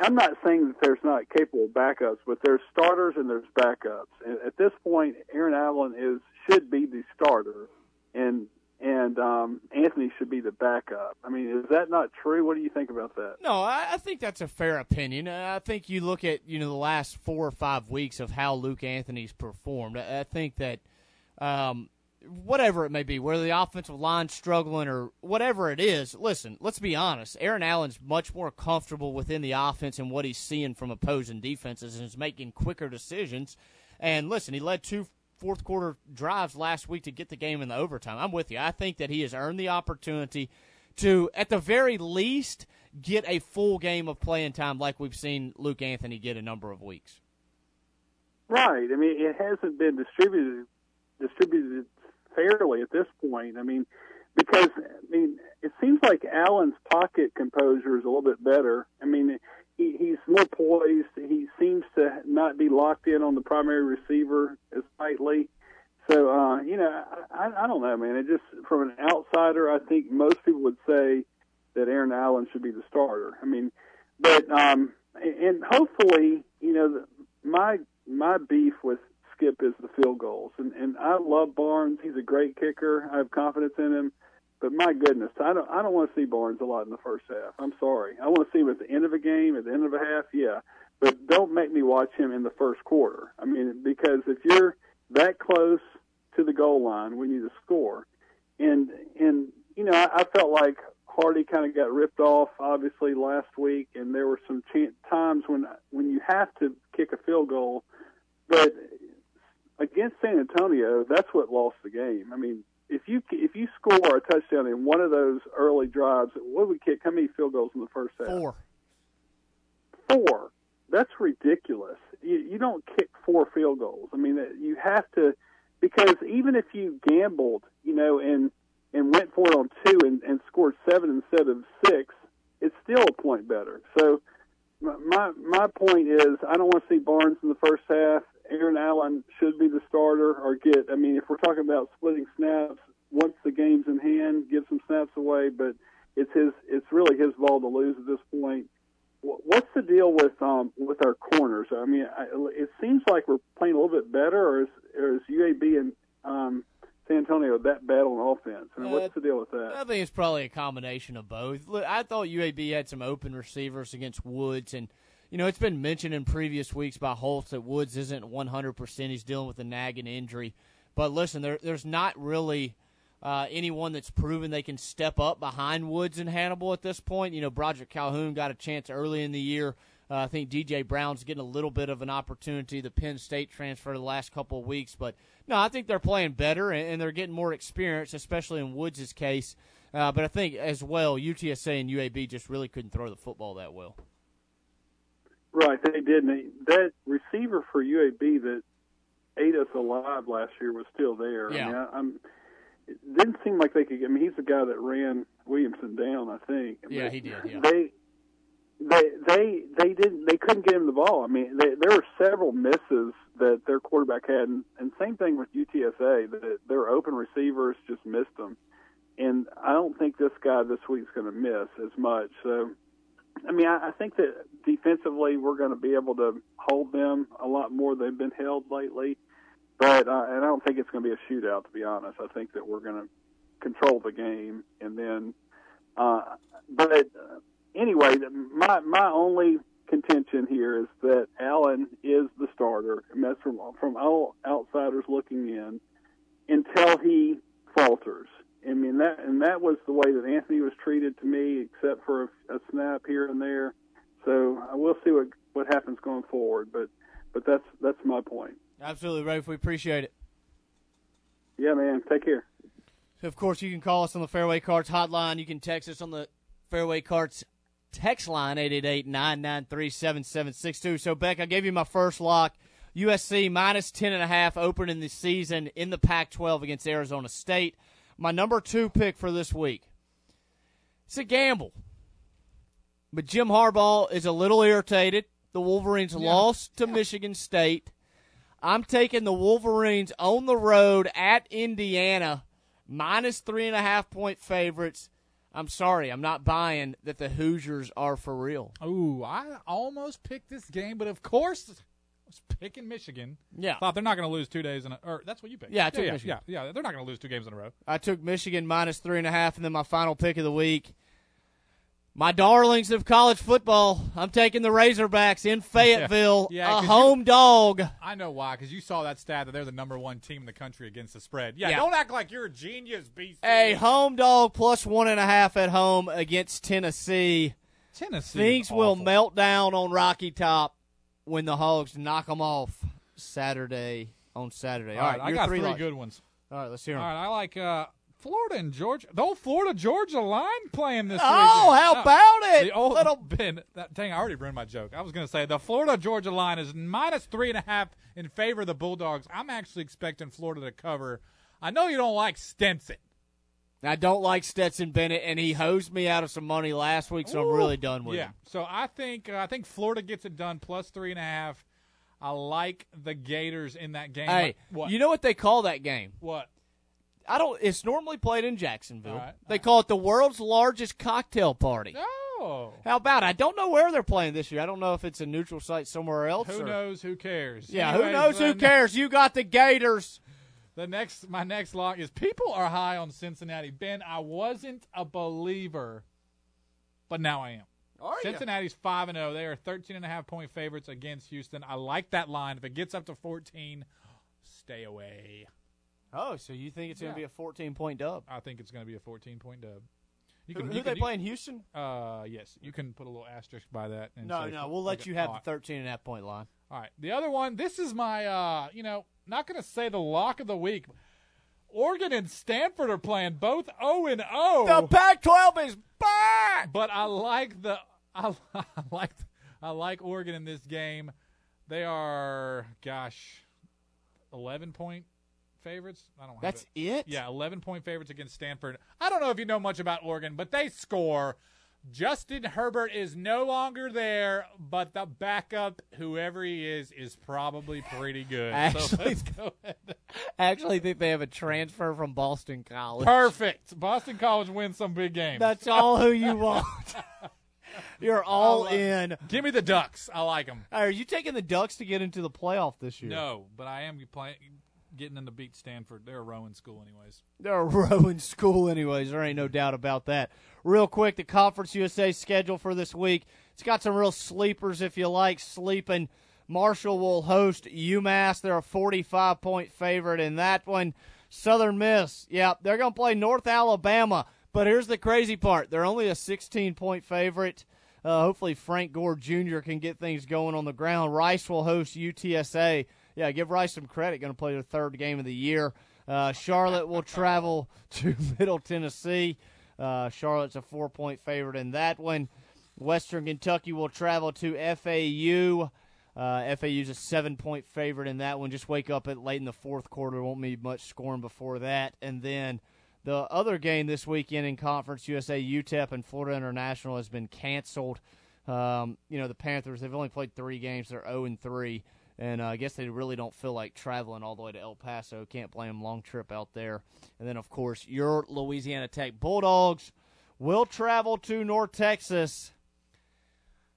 I'm not saying that there's not capable backups, but there's starters and there's backups. And at this point, Aaron Allen is should be the starter, and and um, Anthony should be the backup. I mean, is that not true? What do you think about that? No, I, I think that's a fair opinion. I think you look at you know the last four or five weeks of how Luke Anthony's performed. I, I think that um, whatever it may be, whether the offensive line's struggling or whatever it is, listen, let's be honest. Aaron Allen's much more comfortable within the offense and what he's seeing from opposing defenses and is making quicker decisions. And, listen, he led two fourth-quarter drives last week to get the game in the overtime. I'm with you. I think that he has earned the opportunity to, at the very least, get a full game of playing time like we've seen Luke Anthony get a number of weeks. Right. I mean, it hasn't been distributed distributed fairly at this point. I mean, because I mean, it seems like Allen's pocket composure is a little bit better. I mean, he, he's more poised. He seems to not be locked in on the primary receiver as tightly. So, uh, you know, I, I don't know, man. It just from an outsider, I think most people would say that Aaron Allen should be the starter. I mean, but um, and hopefully, you know, the, my my beef with Skip is the field goals, and and I love Barnes. He's a great kicker. I have confidence in him, but my goodness, I don't I don't want to see Barnes a lot in the first half. I'm sorry. I want to see him at the end of a game, at the end of a half, yeah, but don't make me watch him in the first quarter. I mean, because if you're that close to the goal line, we need to score, and and you know I, I felt like Hardy kind of got ripped off obviously last week, and there were some ch- times when when you have to kick a field goal, but against San Antonio, that's what lost the game. I mean, if you if you score a touchdown in one of those early drives, what would we kick? How many field goals in the first half? Four. Four. That's ridiculous. You, you don't kick four field goals. I mean, you have to because even if you gambled, you know, and and went for it on two and, and scored seven instead of six, it's still a point better. So my my point is, I don't want to see Barnes in the first half. Aaron Allen should be the starter or get, I mean, if we're talking about splitting snaps, once the game's in hand, give some snaps away, but it's his, it's really his ball to lose at this point. What's the deal with um, with our corners? I mean, I, it seems like we're playing a little bit better, or is, or is U A B and um, San Antonio that bad on offense? I mean, uh, what's the deal with that? I think it's probably a combination of both. Look, I thought U A B had some open receivers against Woods, and you know, it's been mentioned in previous weeks by Holtz that Woods isn't one hundred percent. He's dealing with a nagging injury. But, listen, there, there's not really uh, anyone that's proven they can step up behind Woods and Hannibal at this point. You know, Broderick Calhoun got a chance early in the year. Uh, I think D J Brown's getting a little bit of an opportunity, the Penn State transfer the last couple of weeks. But, no, I think they're playing better, and, and they're getting more experience, especially in Woods' case. Uh, but I think, as well, U T S A and U A B just really couldn't throw the football that well. Right, they didn't. That receiver for U A B that ate us alive last year was still there. Yeah. I mean, I, I'm, it didn't seem like they could. I mean, he's the guy that ran Williamson down, I think. I mean, yeah, he did. Yeah. They, they, they, they didn't. They couldn't get him the ball. I mean, they, there were several misses that their quarterback had, and, and same thing with U T S A. That their open receivers just missed them, and I don't think this guy this week's going to miss as much. So. I mean, I think that defensively we're going to be able to hold them a lot more than they've been held lately, but uh, and I don't think it's going to be a shootout, to be honest. I think that we're going to control the game, and then, uh, but uh, anyway, my my only contention here is that Allen is the starter, and that's from from all outsiders looking in. until he falters. I mean, that and that was the way that Anthony was treated to me, except for a, a snap here and there. So I will see what what happens going forward, but but that's that's my point. Absolutely, Rafe. We appreciate it. Yeah, man. Take care. So, of course, you can call us on the Fairway Carts hotline. You can text us on the Fairway Carts text line, eight eight eight, nine nine three, seven seven six two. So, Beck, I gave you my first lock. U S C minus ten and a half opening the season in the Pac twelve against Arizona State. My number two pick for this week. It's a gamble. But Jim Harbaugh is a little irritated. The Wolverines yeah. lost to yeah. Michigan State. I'm taking the Wolverines on the road at Indiana, minus three and a half point favorites. I'm sorry, I'm not buying that the Hoosiers are for real. Ooh, I almost picked this game, but of course, I was picking Michigan. Yeah, thought they're not going to lose two days in a. Or that's what you picked. Yeah, I took yeah, Michigan. Yeah, yeah, they're not going to lose two games in a row. I took Michigan minus three and a half, and then my final pick of the week. My darlings of college football, I'm taking the Razorbacks in Fayetteville, yeah. Yeah, a home you, dog. I know why, because you saw that stat that they're the number one team in the country against the spread. Yeah, yeah. Don't act like you're a genius, B C. A home dog plus one and a half at home against Tennessee. Tennessee Things will melt down on Rocky Top when the Hogs knock them off Saturday on Saturday. All, All right, right I got three, three good ones. All right, let's hear them. All right, I like uh, – Florida and Georgia. The old Florida-Georgia line playing this week. Oh, weekend. how no, about it? The old Little Ben. That, dang, I already ruined my joke. I was going to say the Florida-Georgia line is minus three and a half in favor of the Bulldogs. I'm actually expecting Florida to cover. I know you don't like Stinson. I don't like Stetson Bennett, and he hosed me out of some money last week, so Ooh, I'm really done with yeah. him. Yeah, so I think, uh, I think Florida gets it done, plus three and a half. I like the Gators in that game. Hey, what? You know what they call that game? What? I don't. It's normally played in Jacksonville. All right, all they right. call it the world's largest cocktail party. Oh, how about it? I don't know where they're playing this year. I don't know if it's a neutral site somewhere else. Who or, knows? Who cares? Yeah, Anyways, who knows? Who cares? You got the Gators. The next, my next lock is people are high on Cincinnati. Ben, I wasn't a believer, but now I am. Are Cincinnati's you? five and zero. They are thirteen and a half point favorites against Houston. I like that line. If it gets up to fourteen, stay away. Oh, so you think it's yeah. going to be a fourteen-point dub? I think it's going to be a fourteen-point dub. You can, who you who can, they play in Houston? Uh, yes, you can put a little asterisk by that. And no, no, we'll let you have the thirteen and a half point line. All right, the other one, this is my, uh, you know, not going to say the lock of the week. Oregon and Stanford are playing both oh and oh. The Pac twelve is back! But I like the I, I like I like Oregon in this game. They are, gosh, eleven-point. Favorites? I don't have That's it. it? Yeah, eleven-point favorites against Stanford. I don't know if you know much about Oregon, but they score. Justin Herbert is no longer there, but the backup, whoever he is, is probably pretty good. I so actually, let's go ahead. I actually think they have a transfer from Boston College. Perfect. Boston College wins some big games. That's all who you want. You're all in. Give me the Ducks. I like them. Are you taking the Ducks to get into the playoff this year? No, but I am playing – getting them to beat Stanford. They're a Rowan school anyways. They're a Rowan school anyways. There ain't no doubt about that. Real quick, the Conference U S A schedule for this week. It's got some real sleepers if you like sleeping. Marshall will host UMass. They're a forty-five-point favorite in that one. Southern Miss, yeah, they're going to play North Alabama. But here's the crazy part. They're only a sixteen-point favorite. Uh, hopefully Frank Gore Junior can get things going on the ground. Rice will host U T S A. Yeah, give Rice some credit. Going to play their third game of the year. Uh, Charlotte will travel to Middle Tennessee. Uh, Charlotte's a four-point favorite in that one. Western Kentucky will travel to F A U. Uh, F A U's a seven-point favorite in that one. Just wake up at late in the fourth quarter. Won't be much scoring before that. And then the other game this weekend in Conference U S A, U T E P and Florida International has been canceled. Um, you know, the Panthers, they've only played three games. They're oh and three. And uh, I guess they really don't feel like traveling all the way to El Paso. Can't blame them. Long trip out there. And then, of course, your Louisiana Tech Bulldogs will travel to North Texas.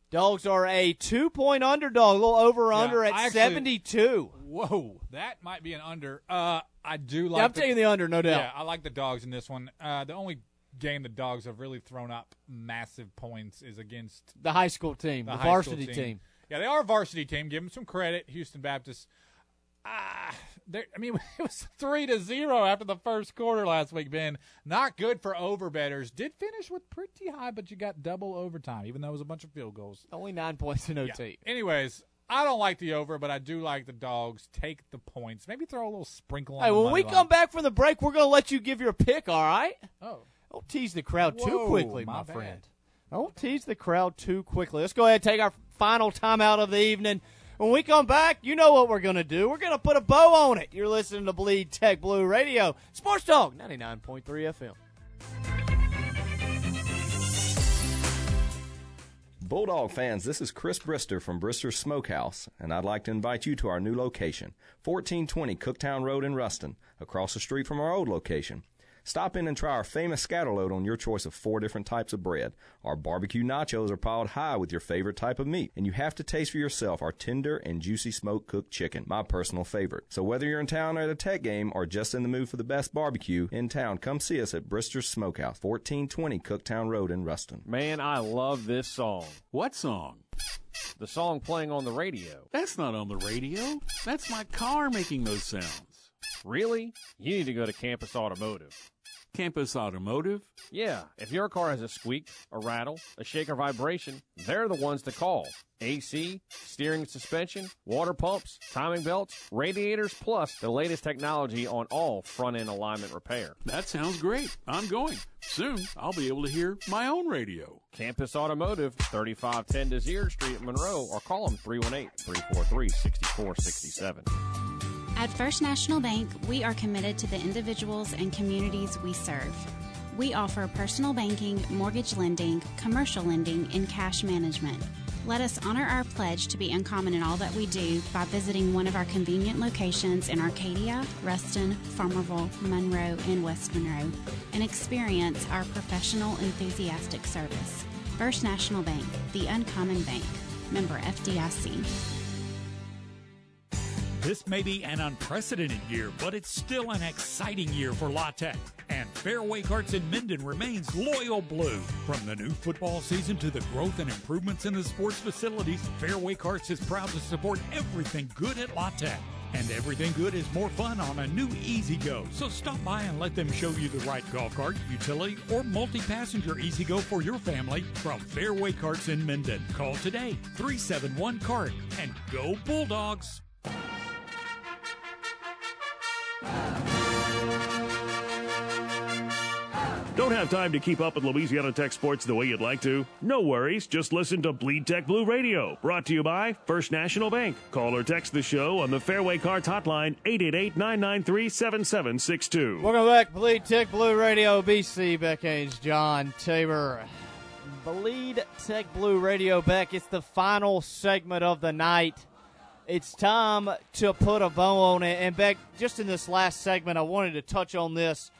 Dogs are a two-point underdog, a little over-under yeah, at actually, seventy-two. Whoa, that might be an under. Uh, I do like yeah, I'm the, taking the under, no doubt. Yeah, I like the dogs in this one. Uh, the only game the dogs have really thrown up massive points is against the high school team, the, the varsity team. team. Yeah, they are a varsity team. Give them some credit, Houston Baptist. Ah, there, I mean, it was three to zero after the first quarter last week, Ben. Not good for overbettors. Did finish with pretty high, but you got double overtime, even though it was a bunch of field goals. Only nine points in O T. Yeah. Anyways, I don't like the over, but I do like the Dogs. Take the points. Maybe throw a little sprinkle on. Hey, when we line. come back from the break, we're going to let you give your pick, all right? Oh. Don't tease the crowd Whoa, too quickly, my, my friend. Don't tease the crowd too quickly. Let's go ahead and take our final timeout of the evening. When we come back, you know what we're going to do. We're going to put a bow on it. You're listening to Bleed Tech Blue Radio. Sports Talk, ninety-nine point three F M. Bulldog fans, this is Chris Brister from Brister's Smokehouse, and I'd like to invite you to our new location, fourteen twenty Cooktown Road in Ruston, across the street from our old location. Stop in and try our famous scatterload on your choice of four different types of bread. Our barbecue nachos are piled high with your favorite type of meat, and you have to taste for yourself our tender and juicy smoke-cooked chicken, my personal favorite. So whether you're in town or at a Tech game or just in the mood for the best barbecue in town, come see us at Brister's Smokehouse, fourteen twenty Cooktown Road in Ruston. Man, I love this song. What song? The song playing on the radio. That's not on the radio. That's my car making those sounds. Really? You need to go to Campus Automotive. Campus Automotive? Yeah. If your car has a squeak, a rattle, a shake or vibration, they're the ones to call. A C, steering and suspension, water pumps, timing belts, radiators, plus the latest technology on all front-end alignment repair. That sounds great. I'm going. Soon, I'll be able to hear my own radio. Campus Automotive, thirty-five ten Desire Street in Monroe, or call them three one eight, three four three, six four six seven. At First National Bank, we are committed to the individuals and communities we serve. We offer personal banking, mortgage lending, commercial lending, and cash management. Let us honor our pledge to be uncommon in all that we do by visiting one of our convenient locations in Arcadia, Ruston, Farmerville, Monroe, and West Monroe, and experience our professional, enthusiastic service. First National Bank, the uncommon bank. Member F D I C. This may be an unprecedented year, but it's still an exciting year for La Tech. And Fairway Carts in Minden remains loyal blue. From the new football season to the growth and improvements in the sports facilities, Fairway Carts is proud to support everything good at La Tech. And everything good is more fun on a new Easy Go. So stop by and let them show you the right golf cart, utility, or multi-passenger Easy Go for your family from Fairway Carts in Minden. Call today, three seven one C A R T, and go Bulldogs! Don't have time to keep up with Louisiana Tech sports the way you'd like to? No worries. Just listen to Bleed Tech Blue Radio, brought to you by First National Bank. Call or text the show on the Fairway Cards hotline, eight eight eight, nine nine three, seven seven six two. Welcome back, Bleed Tech Blue Radio. B C, Beck Haynes, John Tabor. Bleed Tech Blue Radio, Beck. It's the final segment of the night. It's time to put a bow on it. And, Beck, just in this last segment, I wanted to touch on this.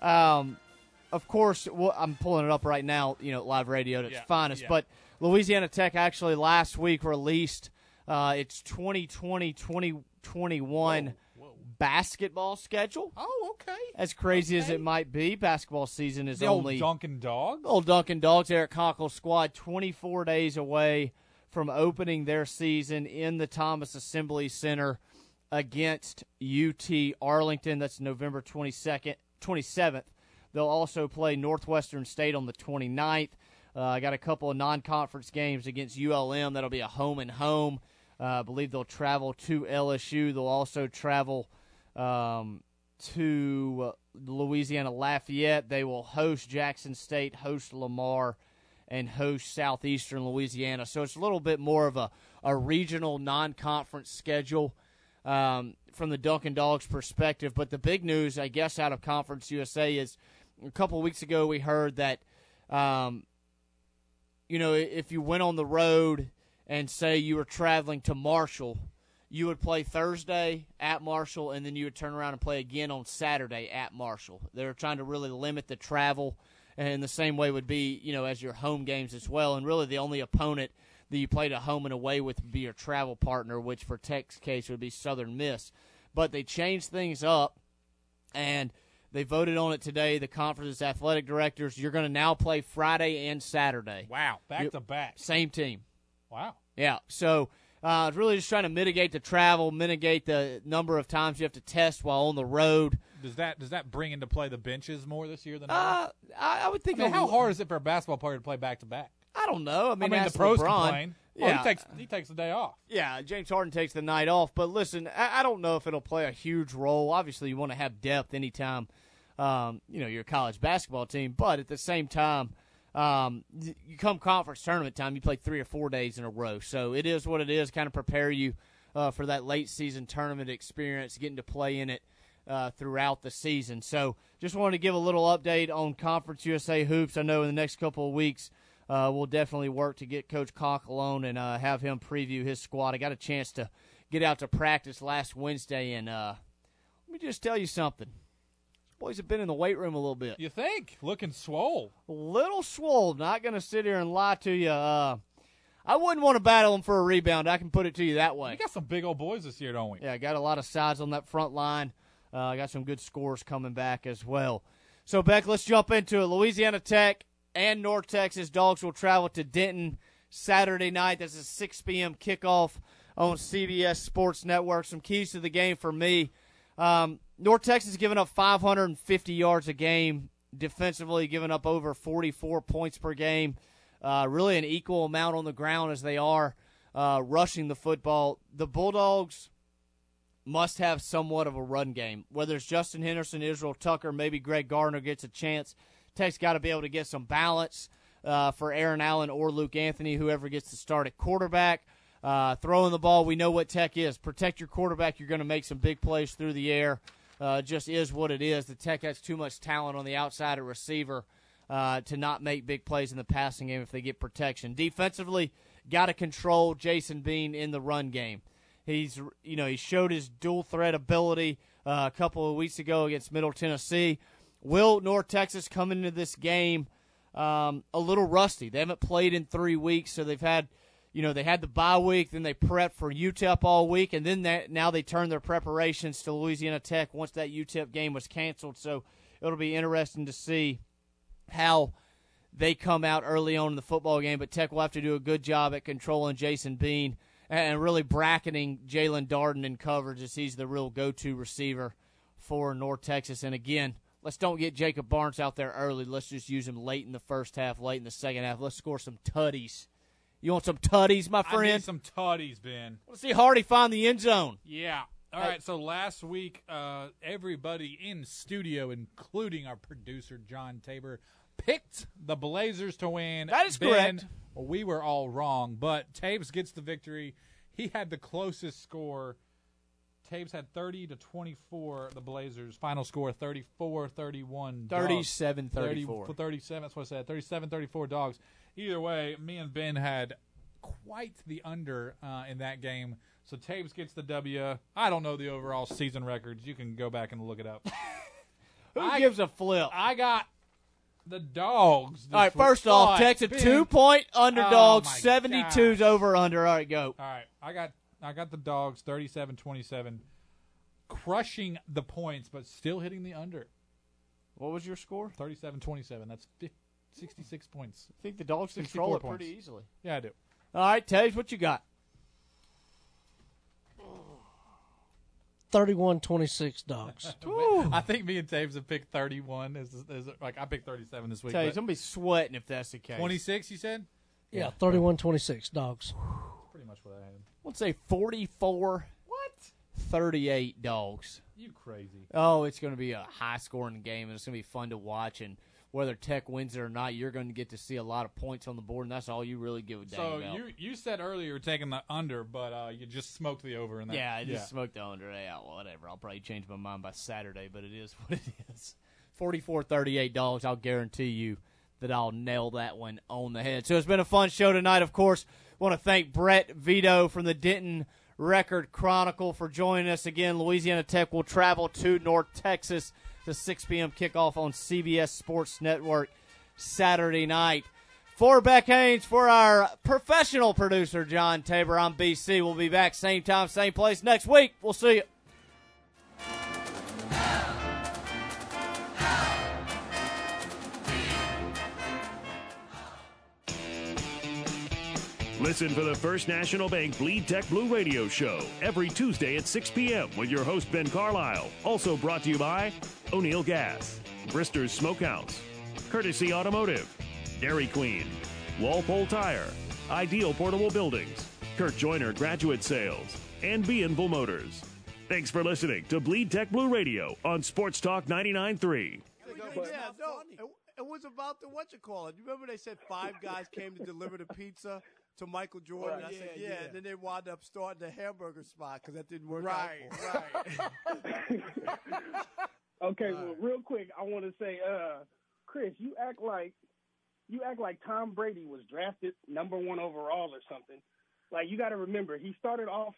Um, of course, well, I'm pulling it up right now, you know, live radio at its yeah, finest. Yeah. But Louisiana Tech actually last week released uh, its twenty twenty, twenty twenty-one whoa, whoa. basketball schedule. Oh, okay. As crazy okay. as it might be, basketball season is the only. The old Dunkin' Dogs? Old Dunkin' Dogs, Eric Conkle's squad, twenty-four days away from opening their season in the Thomas Assembly Center against U T Arlington. That's November twenty-second, twenty-seventh. They'll also play Northwestern State on the twenty-ninth. I uh, got a couple of non-conference games against U L M. That'll be a home and home. Uh, I believe they'll travel to L S U. They'll also travel um, to uh, Louisiana Lafayette. They will host Jackson State, host Lamar, and host Southeastern Louisiana. So it's a little bit more of a, a regional non-conference schedule um, from the Dunkin' Dogs perspective. But the big news, I guess, out of Conference U S A is a couple of weeks ago we heard that, um, you know, if you went on the road and, say, you were traveling to Marshall, you would play Thursday at Marshall, and then you would turn around and play again on Saturday at Marshall. They're trying to really limit the travel. And the same way would be, you know, as your home games as well. And really the only opponent that you played at home and away with would be your travel partner, which for Tech's case would be Southern Miss. But they changed things up, and they voted on it today, the conference's athletic directors. You're going to now play Friday and Saturday. Wow, back-to-back. Back. Same team. Wow. Yeah, so Uh, really just trying to mitigate the travel, mitigate the number of times you have to test while on the road. Does that does that bring into play the benches more this year than uh, I, I would think. I mean, how hard is it for a basketball player to play back to back? I don't know. I mean, I mean the pros complain. Yeah. Oh, he takes he takes the day off. Yeah, James Harden takes the night off. But listen, I, I don't know if it'll play a huge role. Obviously, you want to have depth anytime um, you know you're a college basketball team. But at the same time, um, you come conference tournament time, you play three or four days in a row. So it is what it is. Kind of prepare you uh, for that late season tournament experience, getting to play in it uh, throughout the season. So just wanted to give a little update on Conference U S A hoops. I know in the next couple of weeks. Uh, we'll definitely work to get Coach Conkle on and uh, have him preview his squad. I got a chance to get out to practice last Wednesday, and uh, let me just tell you something. Boys have been in the weight room a little bit. You think? Looking swole. A little swole. Not going to sit here and lie to you. Uh, I wouldn't want to battle them for a rebound. I can put it to you that way. We got some big old boys this year, don't we? Yeah, got a lot of size on that front line. Uh, got some good scores coming back as well. So, Beck, let's jump into it. Louisiana Tech and North Texas Dogs will travel to Denton Saturday night. That's a six p.m. kickoff on C B S Sports Network. Some keys to the game for me. Um, North Texas giving up five hundred fifty yards a game defensively, giving up over forty-four points per game. Uh, really an equal amount on the ground as they are uh, rushing the football. The Bulldogs must have somewhat of a run game. Whether it's Justin Henderson, Israel Tucker, maybe Greg Garner gets a chance. Tech's got to be able to get some balance uh, for Aaron Allen or Luke Anthony, whoever gets to start at quarterback. Uh, throwing the ball, we know what Tech is. Protect your quarterback. You're going to make some big plays through the air. Uh, just is what it is. The Tech has too much talent on the outside of receiver uh, to not make big plays in the passing game if they get protection. Defensively, got to control Jason Bean in the run game. He's, you know, he showed his dual threat ability uh, a couple of weeks ago against Middle Tennessee. Will North Texas come into this game um, a little rusty? They haven't played in three weeks, so they've had, you know, they had the bye week, then they prepped for U T E P all week, and then that, now they turn their preparations to Louisiana Tech once that U T E P game was canceled. So it'll be interesting to see how they come out early on in the football game. But Tech will have to do a good job at controlling Jason Bean and really bracketing Jaelon Darden in coverage as he's the real go-to receiver for North Texas. And again, let's don't get Jacob Barnes out there early. Let's just use him late in the first half, late in the second half. Let's score some tutties. You want some tutties, my friend? I need some tutties, Ben. Let's see Hardy find the end zone. Yeah. All hey. right, so last week, uh, everybody in studio, including our producer, John Tabor, picked the Blazers to win. That is Ben, correct. Well, we were all wrong, but Taves gets the victory. He had the closest score. Taves had thirty to twenty-four, the Blazers. Final score thirty-four thirty-one. thirty-seven thirty-four. thirty-seven, that's what I said. thirty-seven thirty-four Dogs. Either way, me and Ben had quite the under uh, in that game. So Taves gets the W. I don't know the overall season records. You can go back and look it up. Who I, gives a flip? I got the Dogs. All right, first week. off, Texas two-point underdog, oh seventy-two's gosh. Over under. All right, go. All right, I got I got the Dogs, thirty-seven twenty-seven, crushing the points, but still hitting the under. What was your score? thirty-seven twenty-seven. That's fifty, sixty-six points. I think the Dogs control it points. Pretty easily. Yeah, I do. All right, Taves, what you got? thirty-one twenty-six Dogs. I think me and Taves have picked thirty-one. Is, is it, like I picked thirty-seven this week. Taves, I'm going to be sweating if that's the case. twenty-six, you said? Yeah, thirty-one twenty-six Dogs. That's pretty much what I had. Let's say forty-four, what? thirty-eight Dogs. You crazy. Oh, it's going to be a high-scoring game, and it's going to be fun to watch. And whether Tech wins it or not, you're going to get to see a lot of points on the board, and that's all you really give a damn about. So you, you said earlier you were taking the under, but uh, you just smoked the over in that. Yeah, I just yeah. smoked the under. Yeah, whatever. I'll probably change my mind by Saturday, but it is what it is. forty-four thirty-eight Dogs, I'll guarantee you that I'll nail that one on the head. So it's been a fun show tonight, of course. I want to thank Brett Vito from the Denton Record Chronicle for joining us again. Louisiana Tech will travel to North Texas. The six p.m. kickoff on C B S Sports Network Saturday night. For Beck Haynes, for our professional producer, John Tabor, I'm B C. We'll be back same time, same place next week. We'll see you. Listen for the First National Bank Bleed Tech Blue Radio Show every Tuesday at six p.m. with your host, Ben Carlisle. Also brought to you by O'Neill Gas, Brister's Smokehouse, Courtesy Automotive, Dairy Queen, Walpole Tire, Ideal Portable Buildings, Kurt Joyner Graduate Sales, and B and V Motors. Thanks for listening to Bleed Tech Blue Radio on Sports Talk ninety-nine point three. Yeah, no, it, it was about the what you call it. You remember they said five guys came to deliver the pizza to Michael Jordan? Right. I yeah, said, yeah. yeah. And then they wound up starting the hamburger spot because that didn't work right, out for Right, right. Okay, well, real quick, I want to say, uh, Chris, you act like you act like Tom Brady was drafted number one overall or something. Like, you got to remember, he started off